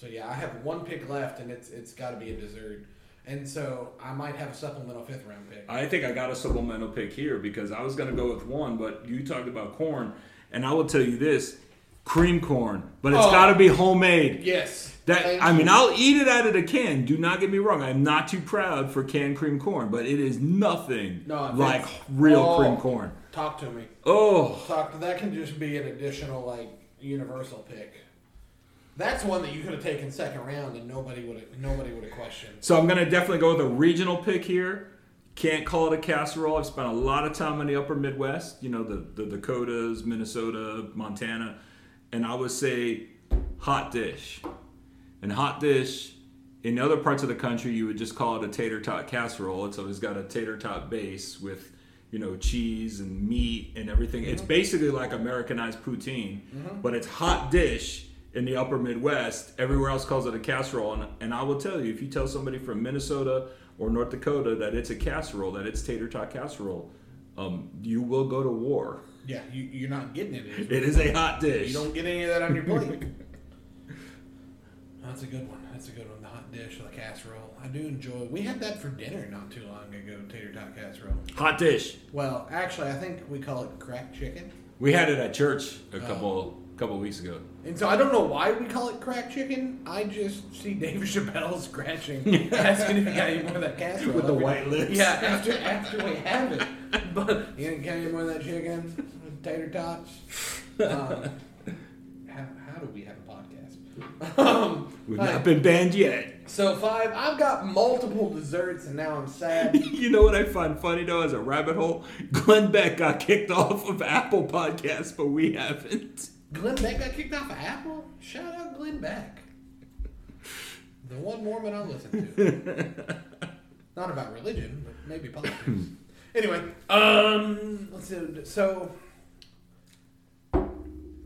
So yeah, I have one pick left, and it's got to be a dessert. And so I might have a supplemental fifth-round pick. I think I got a supplemental pick here because I was going to go with one, but you talked about corn, and I will tell you this, cream corn, but it's got to be homemade. Yes. I'll eat it out of the can. Do not get me wrong. I'm not too proud for canned cream corn, but it is nothing like real cream corn. Talk to me. That can just be an additional, universal pick. That's one that you could have taken second round and nobody would have questioned. So I'm going to definitely go with a regional pick here. Can't call it a casserole. I've spent a lot of time in the upper Midwest, the Dakotas, Minnesota, Montana, and I would say hot dish. And hot dish, in other parts of the country, you would just call it a tater tot casserole. It's always got a tater tot base with... cheese and meat and everything. Mm-hmm. It's basically like Americanized poutine, mm-hmm. but it's hot dish. In the upper Midwest, everywhere else calls it a casserole. And I will tell you, if you tell somebody from Minnesota or North Dakota that it's a casserole, that it's tater tot casserole, you will go to war. Yeah, you're not getting it. It is a hot dish. You don't get any of that on your plate. That's a good one. That's a good one. The hot dish, the casserole. I do enjoy. We had that for dinner not too long ago, tater tot casserole. Hot dish. Well, actually, I think we call it crack chicken. We had it at church a couple of weeks ago. And so I don't know why we call it crack chicken. I just see Dave Chappelle scratching, asking if he got any more of that casserole. With the white lips. Yeah, after we have it. But you didn't get any more of that chicken? Tater tots? How do we have a podcast? We've not been banned yet. So 5, I've got multiple desserts and now I'm sad. You know what I find funny though as a rabbit hole? Glenn Beck got kicked off of Apple Podcasts, but we haven't. Glenn Beck got kicked off of Apple? Shout out Glenn Beck. The one Mormon I listen to. Not about religion, but maybe politics. Anyway, let's see. So,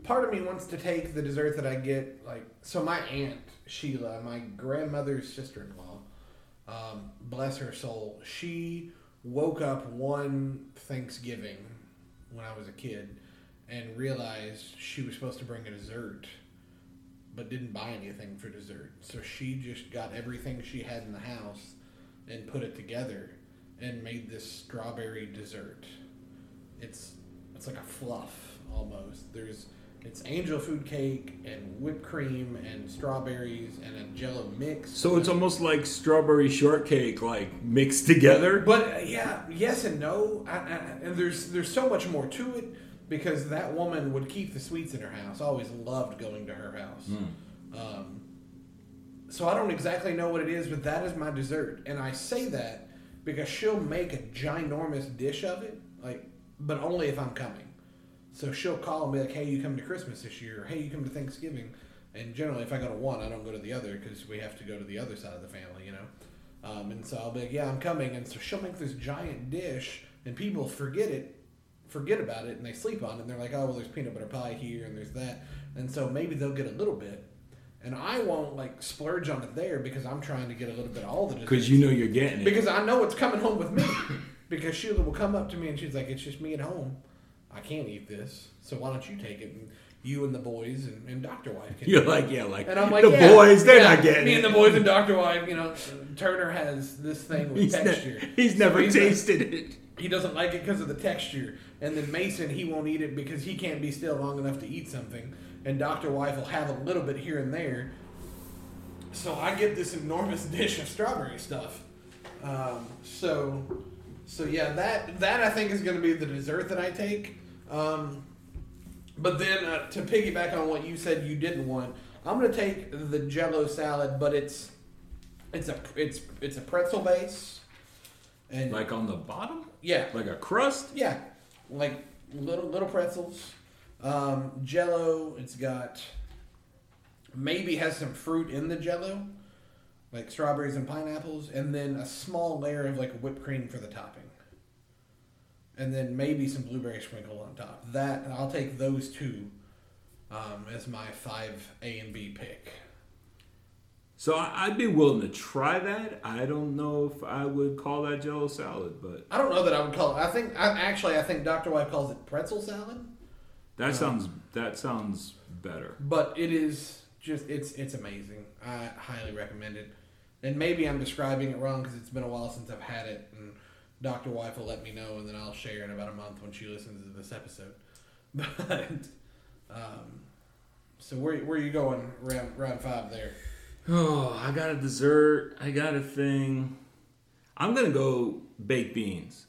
part of me wants to take the dessert that I get. So my aunt, Sheila, my grandmother's sister-in-law, bless her soul, she woke up one Thanksgiving when I was a kid and realized she was supposed to bring a dessert, but didn't buy anything for dessert. So she just got everything she had in the house and put it together and made this strawberry dessert. It's like a fluff almost. It's angel food cake and whipped cream and strawberries and a Jell-O mix. So it's almost like strawberry shortcake, mixed together. But yeah, yes and no. And there's so much more to it. Because that woman would keep the sweets in her house. I always loved going to her house. Mm. So I don't exactly know what it is, but that is my dessert. And I say that because she'll make a ginormous dish of it, but only if I'm coming. So she'll call and be like, hey, you come to Christmas this year, or hey, you come to Thanksgiving. And generally, if I go to one, I don't go to the other because we have to go to the other side of the family, And so I'll be like, yeah, I'm coming. And so she'll make this giant dish, and people forget about it and they sleep on it and they're like, oh, well, there's peanut butter pie here and there's that, and so maybe they'll get a little bit and I won't splurge on it there because I'm trying to get a little bit of all the dessert because you're getting it because I know it's coming home with me because Sheila will come up to me and she's like, it's just me at home, I can't eat this, so why don't you take it and you and the boys and Dr. Wife can and I'm like, boys, they're not getting me it. Me and the boys and Dr. Wife, Turner has this thing with texture. He's never tasted it. He doesn't like it because of the texture. And then Mason, he won't eat it because he can't be still long enough to eat something. And Dr. Wife will have a little bit here and there. So I get this enormous dish of strawberry stuff. So yeah, that I think is going to be the dessert that I take. But then to piggyback on what you said you didn't want, I'm going to take the Jell-O salad, but it's a pretzel base. And on the bottom? Yeah. Like a crust? Yeah. Like little pretzels. Jell-O. It's got maybe has some fruit in the Jell-O, like strawberries and pineapples, and then a small layer of like whipped cream for the topping, and then maybe some blueberry sprinkle on top. That I'll take those two as my 5A and B pick. So I'd be willing to try that. I don't know if I would call that Jell-O salad, but I don't know that I would call it. I think Dr. White calls it pretzel salad. That sounds better. But it is just it's amazing. I highly recommend it. And maybe I'm describing it wrong because it's been a while since I've had it. And Dr. Wife will let me know, and then I'll share in about a month when she listens to this episode. But so where are you going round five there? Oh, I got a dessert. I got a thing. I'm going to go baked beans.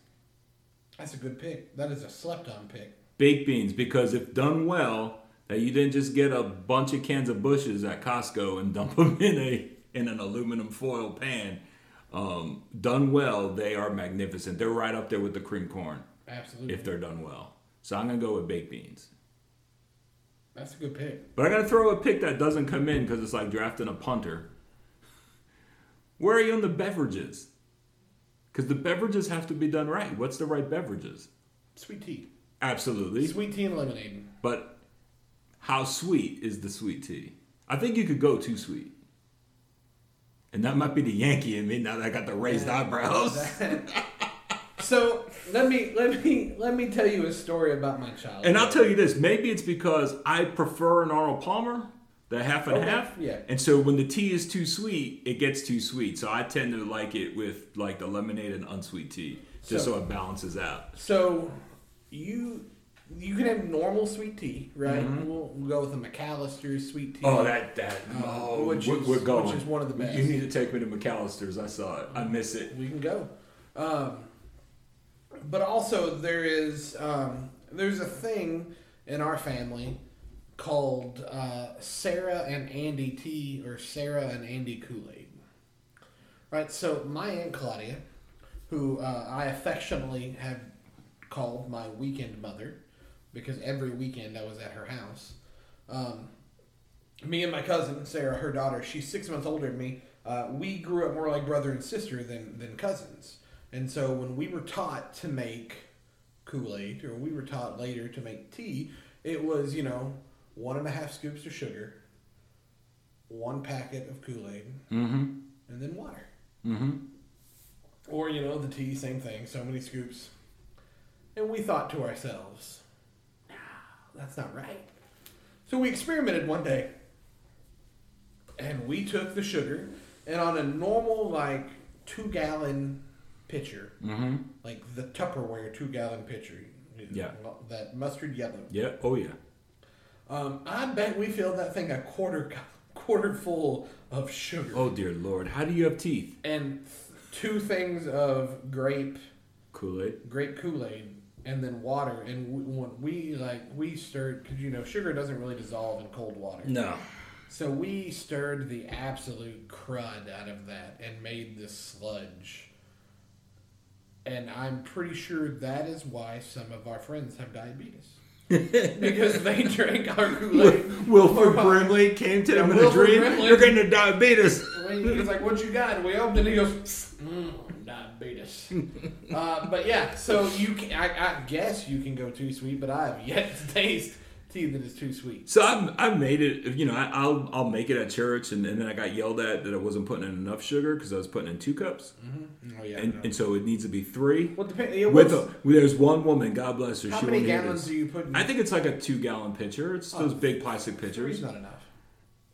That's a good pick. That is a slept-on pick. Baked beans, because if done well, that you didn't just get a bunch of cans of bushes at Costco and dump them in an aluminum foil pan. Done well, they are magnificent. They're right up there with the cream corn. Absolutely. If they're done well. So I'm going to go with baked beans. That's a good pick. But I got to throw a pick that doesn't come in because it's like drafting a punter. Where are you on the beverages? Because the beverages have to be done right. What's the right beverages? Sweet tea. Absolutely. Sweet tea and lemonade. But how sweet is the sweet tea? I think you could go too sweet. And that might be the Yankee in me now that I got the raised eyebrows. So let me tell you a story about my childhood. And I'll tell you this, maybe it's because I prefer an Arnold Palmer, the half and half. Yeah. And so when the tea is too sweet, it gets too sweet. So I tend to like it with like the lemonade and unsweet tea, just so it balances out. So you can have normal sweet tea, right? Mm-hmm. We'll go with a McAllister's sweet tea. Oh, which is one of the best. You need to take me to McAllister's. I saw it. I miss it. We can go. But also there is there's a thing in our family called Sarah and Andy tea or Sarah and Andy Kool-Aid. Right, so my Aunt Claudia, who I affectionately have called my weekend mother because every weekend I was at her house. Me and my cousin, Sarah, her daughter, she's 6 months older than me. We grew up more like brother and sister than cousins. And so when we were taught to make Kool-Aid, or we were taught later to make tea, it was, 1.5 scoops of sugar, 1 packet of Kool-Aid, mm-hmm. and then water. Mm-hmm. Or, the tea, same thing, so many scoops. And we thought to ourselves, no, that's not right. So we experimented one day, and we took the sugar, and on a normal, 2-gallon... pitcher, mm-hmm. like the Tupperware 2-gallon pitcher, that mustard yellow. Yeah, oh yeah. I bet we filled that thing a quarter full of sugar. Oh dear Lord, how do you have teeth? And 2 things of grape Kool-Aid, and then water. And we stirred because sugar doesn't really dissolve in cold water. No. So we stirred the absolute crud out of that and made this sludge. And I'm pretty sure that is why some of our friends have diabetes. Because they drank our Kool-Aid. Wilford Brimley came to him in a dream. Brimley, you're getting a diabetes. He's like, what you got? And we opened it and he goes, diabetes. But yeah, so I guess you can go too sweet, but I have yet to taste tea that is too sweet. So I've made it, I'll make it at church, and then I got yelled at that I wasn't putting in enough sugar because I was putting in 2 cups. Mm-hmm. Oh, yeah, and so it needs to be 3. Well, there's one woman, God bless her. How many gallons do you put in? I think it's like a 2-gallon pitcher. It's those big plastic pitchers. 3's not enough.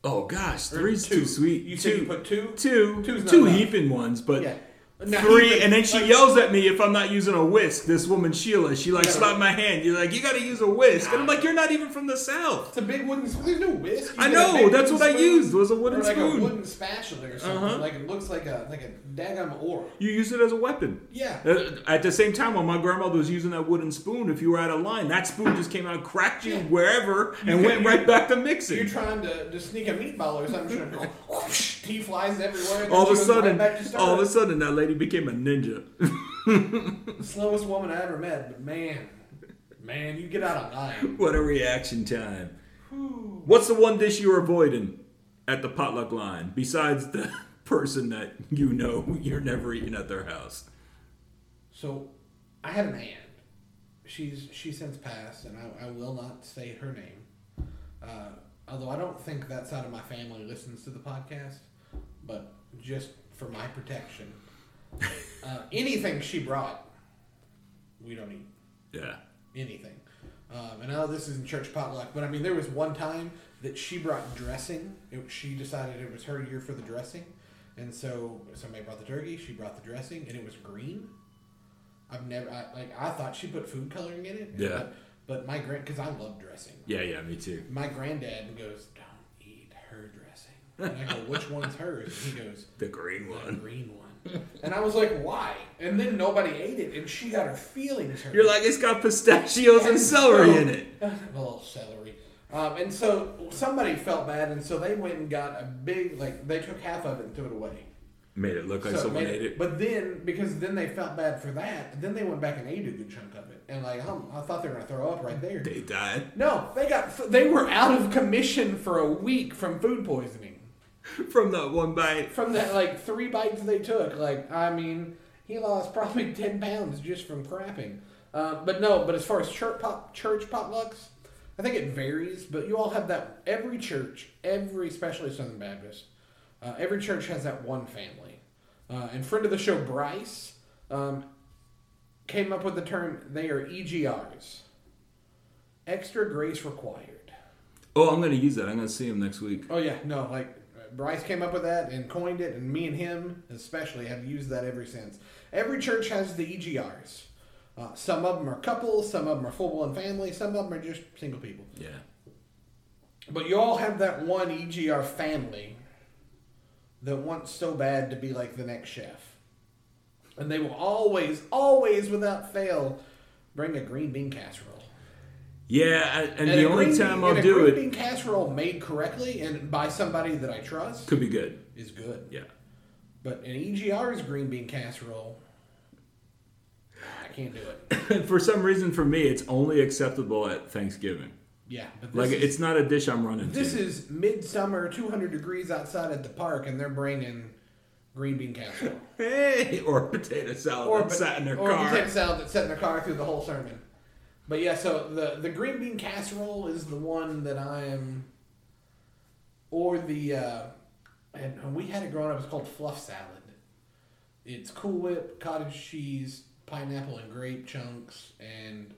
Oh gosh, 3's too sweet. You said you put 2? 2 heaping ones, but... Yeah. Now 3, and then she yells at me if I'm not using a whisk. This woman, Sheila, she slapped my hand. You're like, you gotta use a whisk. And I'm like, you're not even from the South. It's a big wooden spoon. There's no whisk. I know, that's what I used, was a wooden spoon. Or like a wooden spatula or something. Uh-huh. Like it looks like a daggum oar. You use it as a weapon. Yeah. At the same time, while my grandmother was using that wooden spoon, if you were out of line, that spoon just came out, cracked you wherever, and went right back to mixing. You're trying to sneak a meatball or something. Whoosh, tea flies everywhere. All of a sudden, that lady became a ninja. The slowest woman I ever met, but man, man. You get out of line. What a reaction time. Whew. What's the one dish you're avoiding at the potluck line besides the person that you know you're never eating at their house? So I had an aunt. She's since passed, and I will not say her name. Although I don't think that side of my family listens to the podcast, but just for my protection, anything she brought, we don't eat. Yeah. Anything. And I know this isn't church potluck, but I mean, there was one time that she brought dressing. She decided it was her year for the dressing, and so somebody brought the turkey. She brought the dressing, and it was green. I thought she put food coloring in it. Yeah. But my because I love dressing. Yeah, me too. My granddad goes, "Don't eat her dressing." And I go, "Which one's hers?" And he goes, "The green one." The green one. And I was like, "Why?" And then nobody ate it, and she got her feelings hurt. You're like, "It's got pistachios and celery in it." A little celery. And so somebody felt bad, and so they went and got a big, they took half of it and threw it away. Made it look like someone ate it. But then, because then they felt bad for that, then they went back and ate a good chunk of it. And I thought they were going to throw up right there. They died? No, they were out of commission for a week from food poisoning. From that one bite? From that, three bites they took. He lost probably 10 pounds just from crapping. But as far as church potlucks, I think it varies. But you all have that, every church, especially Southern Baptist, every church has that one family. And friend of the show, Bryce, came up with the term, they are EGRs. Extra grace required. Oh, I'm going to use that. I'm going to see him next week. Oh, yeah. No, Bryce came up with that and coined it, and me and him especially have used that ever since. Every church has the EGRs. Some of them are couples, some of them are full-blown family, some of them are just single people. Yeah. But you all have that one EGR family that wants so bad to be like the next chef. And they will always, always, without fail, bring a green bean casserole. Yeah, and the only time I'll do it... a green bean casserole made correctly and by somebody that I trust... could be good. Is good. Yeah. But an EGR's green bean casserole, I can't do it. For some reason, for me, it's only acceptable at Thanksgiving. Yeah, but it's not a dish I'm running to. This is midsummer, 200 degrees outside at the park, and they're bringing green bean casserole. Hey, or potato salad that sat in their car. Or potato salad that sat in their car through the whole sermon. But yeah, so the green bean casserole is the one that I am, or the, and we had it growing up, it's called fluff salad. It's Cool Whip, cottage cheese, pineapple and grape chunks, and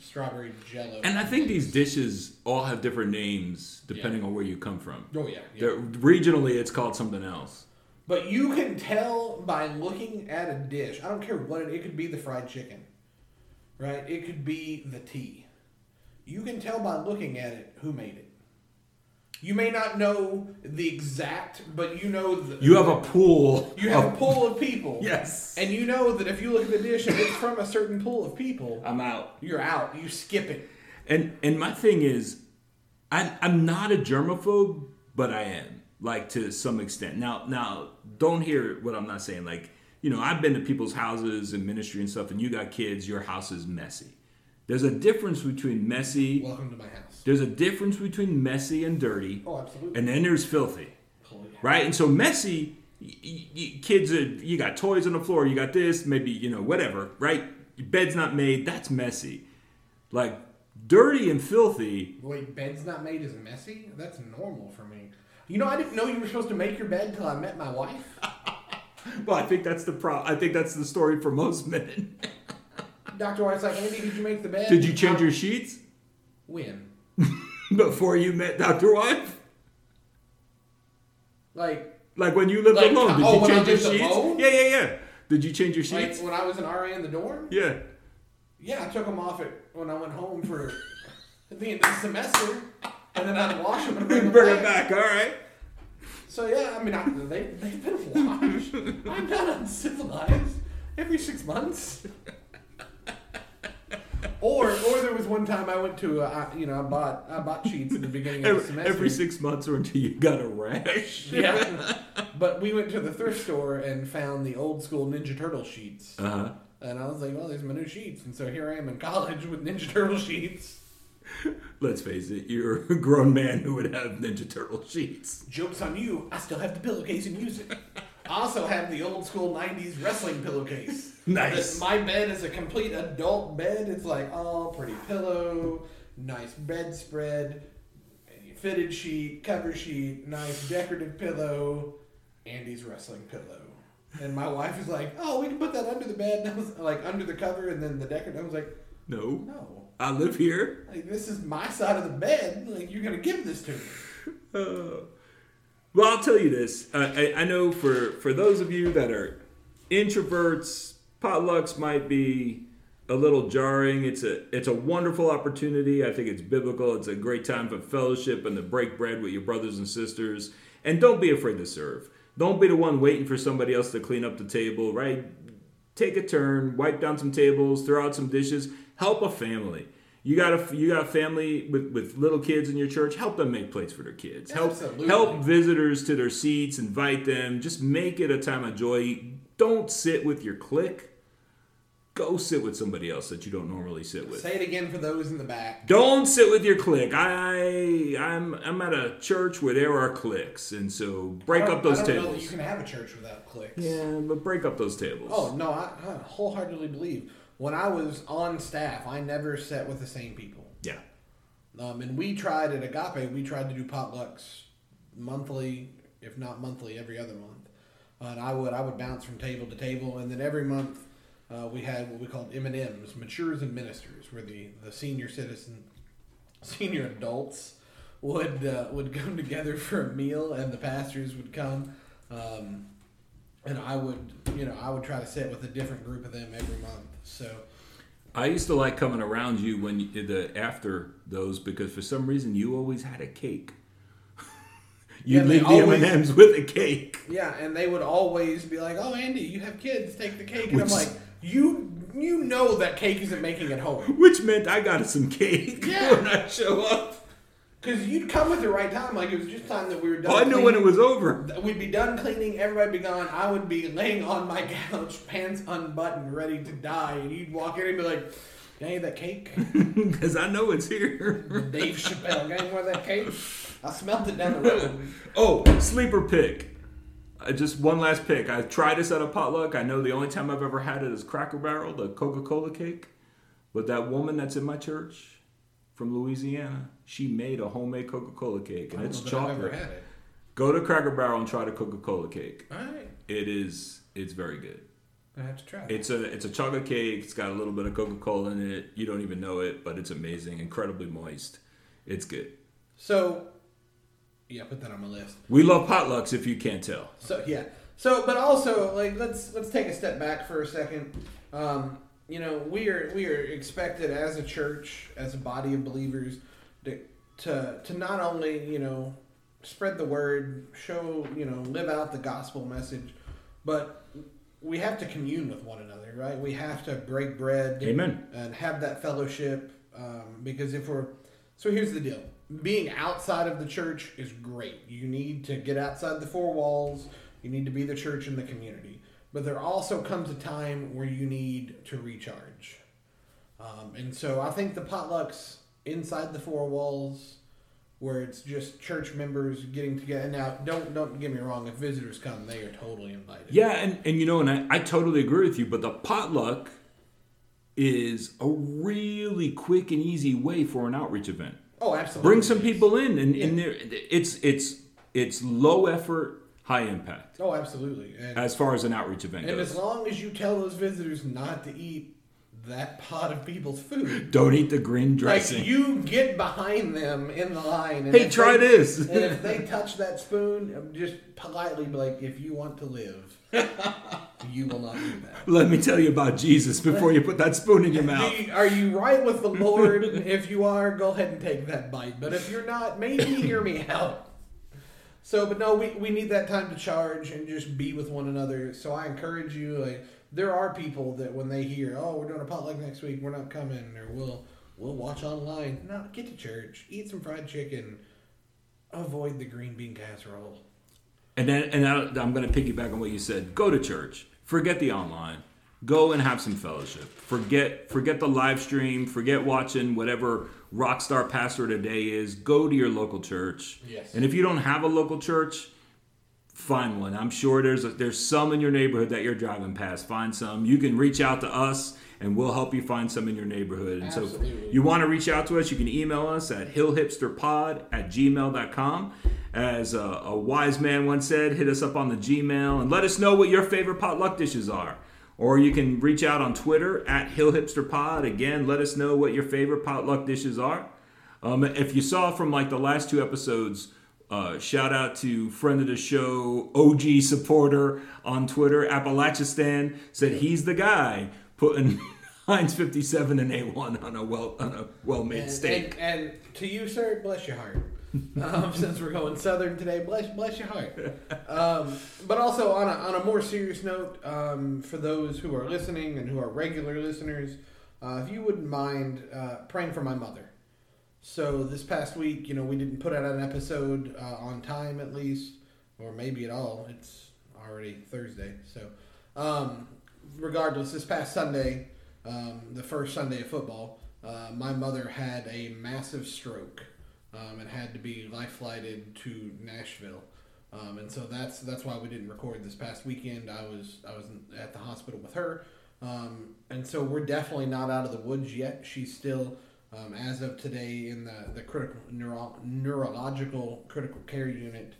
strawberry jello. And I think these dishes all have different names depending on where you come from. Oh, yeah. Regionally, it's called something else. But you can tell by looking at a dish. I don't care what it could be the fried chicken, right? It could be the tea. You can tell by looking at it who made it. You may not know the exact, but you know that you have a pool. You have a pool of people. Yes. And you know that if you look at the dish and it's from a certain pool of people, I'm out. You're out. You skip it. And my thing is, I'm not a germaphobe, but I am, to some extent. Now don't hear what I'm not saying. I've been to people's houses and ministry and stuff, and you got kids, your house is messy. There's a difference between messy... Welcome to my house. There's a difference between messy and dirty. Oh, absolutely. And then there's filthy. Oh, yeah. Right? And so messy, kids, you got toys on the floor, you got this, maybe, whatever, right? Your bed's not made, that's messy. Dirty and filthy... Wait, bed's not made is messy? That's normal for me. I didn't know you were supposed to make your bed till I met my wife. Well, I think that's the I think that's the story for most men. Dr. White's like, "Andy, did you make the bed? Did you change your sheets?" When? Before you met Dr. White? Like when you lived alone, did you change your sheets? Alone? Yeah. Did you change your sheets? When I was an RA in the dorm? Yeah. Yeah, I took them off when I went home for the end of the semester, and then I'd wash them and bring them back. All right. So yeah, they've been washed. I'm not uncivilized. Every 6 months. Or there was one time I went to, I bought sheets at the beginning of the semester. Every 6 months or until you got a rash. Yeah. But we went to the thrift store and found the old school Ninja Turtle sheets. Uh-huh. And I was like, well, these are my new sheets. And so here I am in college with Ninja Turtle sheets. Let's face it, you're a grown man who would have Ninja Turtle sheets. Joke's on you. I still have the pillowcase and use it. I also have the old school 90s wrestling pillowcase. Nice. My bed is a complete adult bed. It's like, oh, pretty pillow, nice bedspread, fitted sheet, cover sheet, nice decorative pillow, Andy's wrestling pillow. And my wife is like, oh, we can put that under the bed. And I was like, under the cover and then the decorative. I was like, no. I live here. Like, this is my side of the bed. Like, you're going to give this to me. Well, I'll tell you this. I know for those of you that are introverts, potlucks might be a little jarring. It's a wonderful opportunity. I think it's biblical. It's a great time for fellowship and to break bread with your brothers and sisters. And don't be afraid to serve. Don't be the one waiting for somebody else to clean up the table, right? Take a turn, wipe down some tables, throw out some dishes. Help a family. You got a family with little kids in your church. Help them make plates for their kids. Help visitors to their seats. Invite them. Just make it a time of joy. Don't sit with your clique. Go sit with somebody else that you don't normally sit with. Say it again for those in the back. Don't sit with your clique. I'm at a church where there are cliques, and so break up those tables. I don't know that you can have a church without cliques. Yeah, but break up those tables. Oh no, I wholeheartedly believe. When I was on staff, I never sat with the same people. Yeah. And we tried at Agape, we tried to do potlucks monthly, if not monthly, every other month. And I would bounce from table to table. And then every month we had what we called M&Ms, Matures and Ministers, where the senior adults would come together for a meal and the pastors would come. And I would try to sit with a different group of them every month. So, I used to like coming around you when you did after those because for some reason you always had a cake. You'd leave the M&Ms with a cake. Yeah, and they would always be like, "Oh, Andy, you have kids. Take the cake." And I'm like, "You know that cake isn't making at home." Which meant I got some cake when I show up. Because you'd come at the right time. Like, it was just time that we were done. I knew when it was over. We'd be done cleaning. Everybody would be gone. I would be laying on my couch, pants unbuttoned, ready to die. And you'd walk in and be like, "Hey, that cake?" Because I know it's here. Dave Chappelle, "Gang, where's that cake? I smelled it down the road." Oh, sleeper pick. Just one last pick. I tried this at a potluck. I know the only time I've ever had it is Cracker Barrel, the Coca-Cola cake. But that woman that's in my church from Louisiana, she made a homemade Coca-Cola cake, and it's chocolate. It. Go to Cracker Barrel and try the Coca-Cola cake. All right. It's very good. I have to try it. It's a chocolate cake. It's got a little bit of Coca-Cola in it. You don't even know it, but it's amazing, incredibly moist. It's good. So, yeah, put that on my list. We love potlucks, if you can't tell. So yeah. So, but also, like, let's take a step back for a second. You know, we are expected as a church, as a body of believers, to not only, you know, spread the word, show, you know, live out the gospel message, but we have to commune with one another, right? We have to break bread. Amen. And have that fellowship, because if we're... So here's the deal. Being outside of the church is great. You need to get outside the four walls. You need to be the church in the community. But there also comes a time where you need to recharge. And so I think the potlucks inside the four walls, where it's just church members getting together. Now, don't get me wrong. If visitors come, they are totally invited. Yeah, and you know, and I totally agree with you. But the potluck is a really quick and easy way for an outreach event. Oh, absolutely. Bring some people in. And it's low effort, high impact. Oh, absolutely. And as far as an outreach event goes. And as long as you tell those visitors not to eat that pot of people's food. Don't eat the green dressing. Like, you get behind them in the line. And hey, try this. And if they touch that spoon, just politely be like, "If you want to live, you will not do that. Let me tell you about Jesus before you put that spoon in your mouth. Are you right with the Lord? If you are, go ahead and take that bite. But if you're not, maybe hear me out." So, but no, we need that time to charge and just be with one another. So I encourage you, like, there are people that when they hear, "Oh, we're doing a potluck next week, we're not coming," or we'll watch online. No, get to church, eat some fried chicken, avoid the green bean casserole. And then, I'm going to piggyback on what you said. Go to church. Forget the online. Go and have some fellowship. Forget the live stream. Forget watching whatever rock star pastor today is. Go to your local church. Yes. And if you don't have a local church, find one. I'm sure there's some in your neighborhood that you're driving past. Find some. You can reach out to us, and we'll help you find some in your neighborhood. And absolutely. So if you want to reach out to us, you can email us at hillhipsterpod@gmail.com. As a wise man once said, hit us up on the Gmail and let us know what your favorite potluck dishes are. Or you can reach out on Twitter @hillhipsterpod. Again, let us know what your favorite potluck dishes are. If you saw from like the last two episodes, shout out to friend of the show, OG supporter on Twitter, Appalachistan, said he's the guy putting Heinz 57 and A1 on a well-made steak. And to you, sir, bless your heart. Since we're going southern today, bless your heart. But also on a more serious note, for those who are listening and who are regular listeners, if you wouldn't mind praying for my mother. So this past week, we didn't put out an episode on time at least, or maybe at all. It's already Thursday. So regardless, this past Sunday, the first Sunday of football, my mother had a massive stroke and had to be life-flighted to Nashville. And so that's why we didn't record this past weekend. I was at the hospital with her. And so we're definitely not out of the woods yet. She's still... as of today, in the critical neurological critical care unit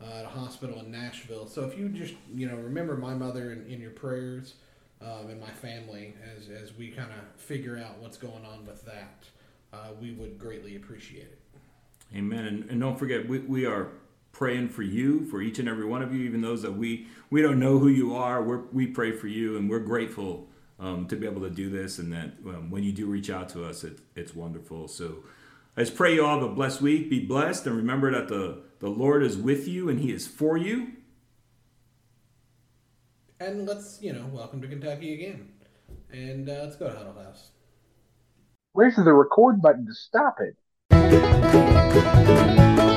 at a hospital in Nashville. So if you just remember my mother in your prayers, and my family as we kind of figure out what's going on with that, we would greatly appreciate it. Amen. And don't forget, we are praying for you, for each and every one of you, even those that we don't know who you are. We pray for you, and we're grateful to be able to do this, and that when you do reach out to us, it's wonderful. So I just pray you all have a blessed week. Be blessed, and remember that the Lord is with you and he is for you. And let's, welcome to Kentucky again. And let's go to Huddle House. Where's the record button to stop it?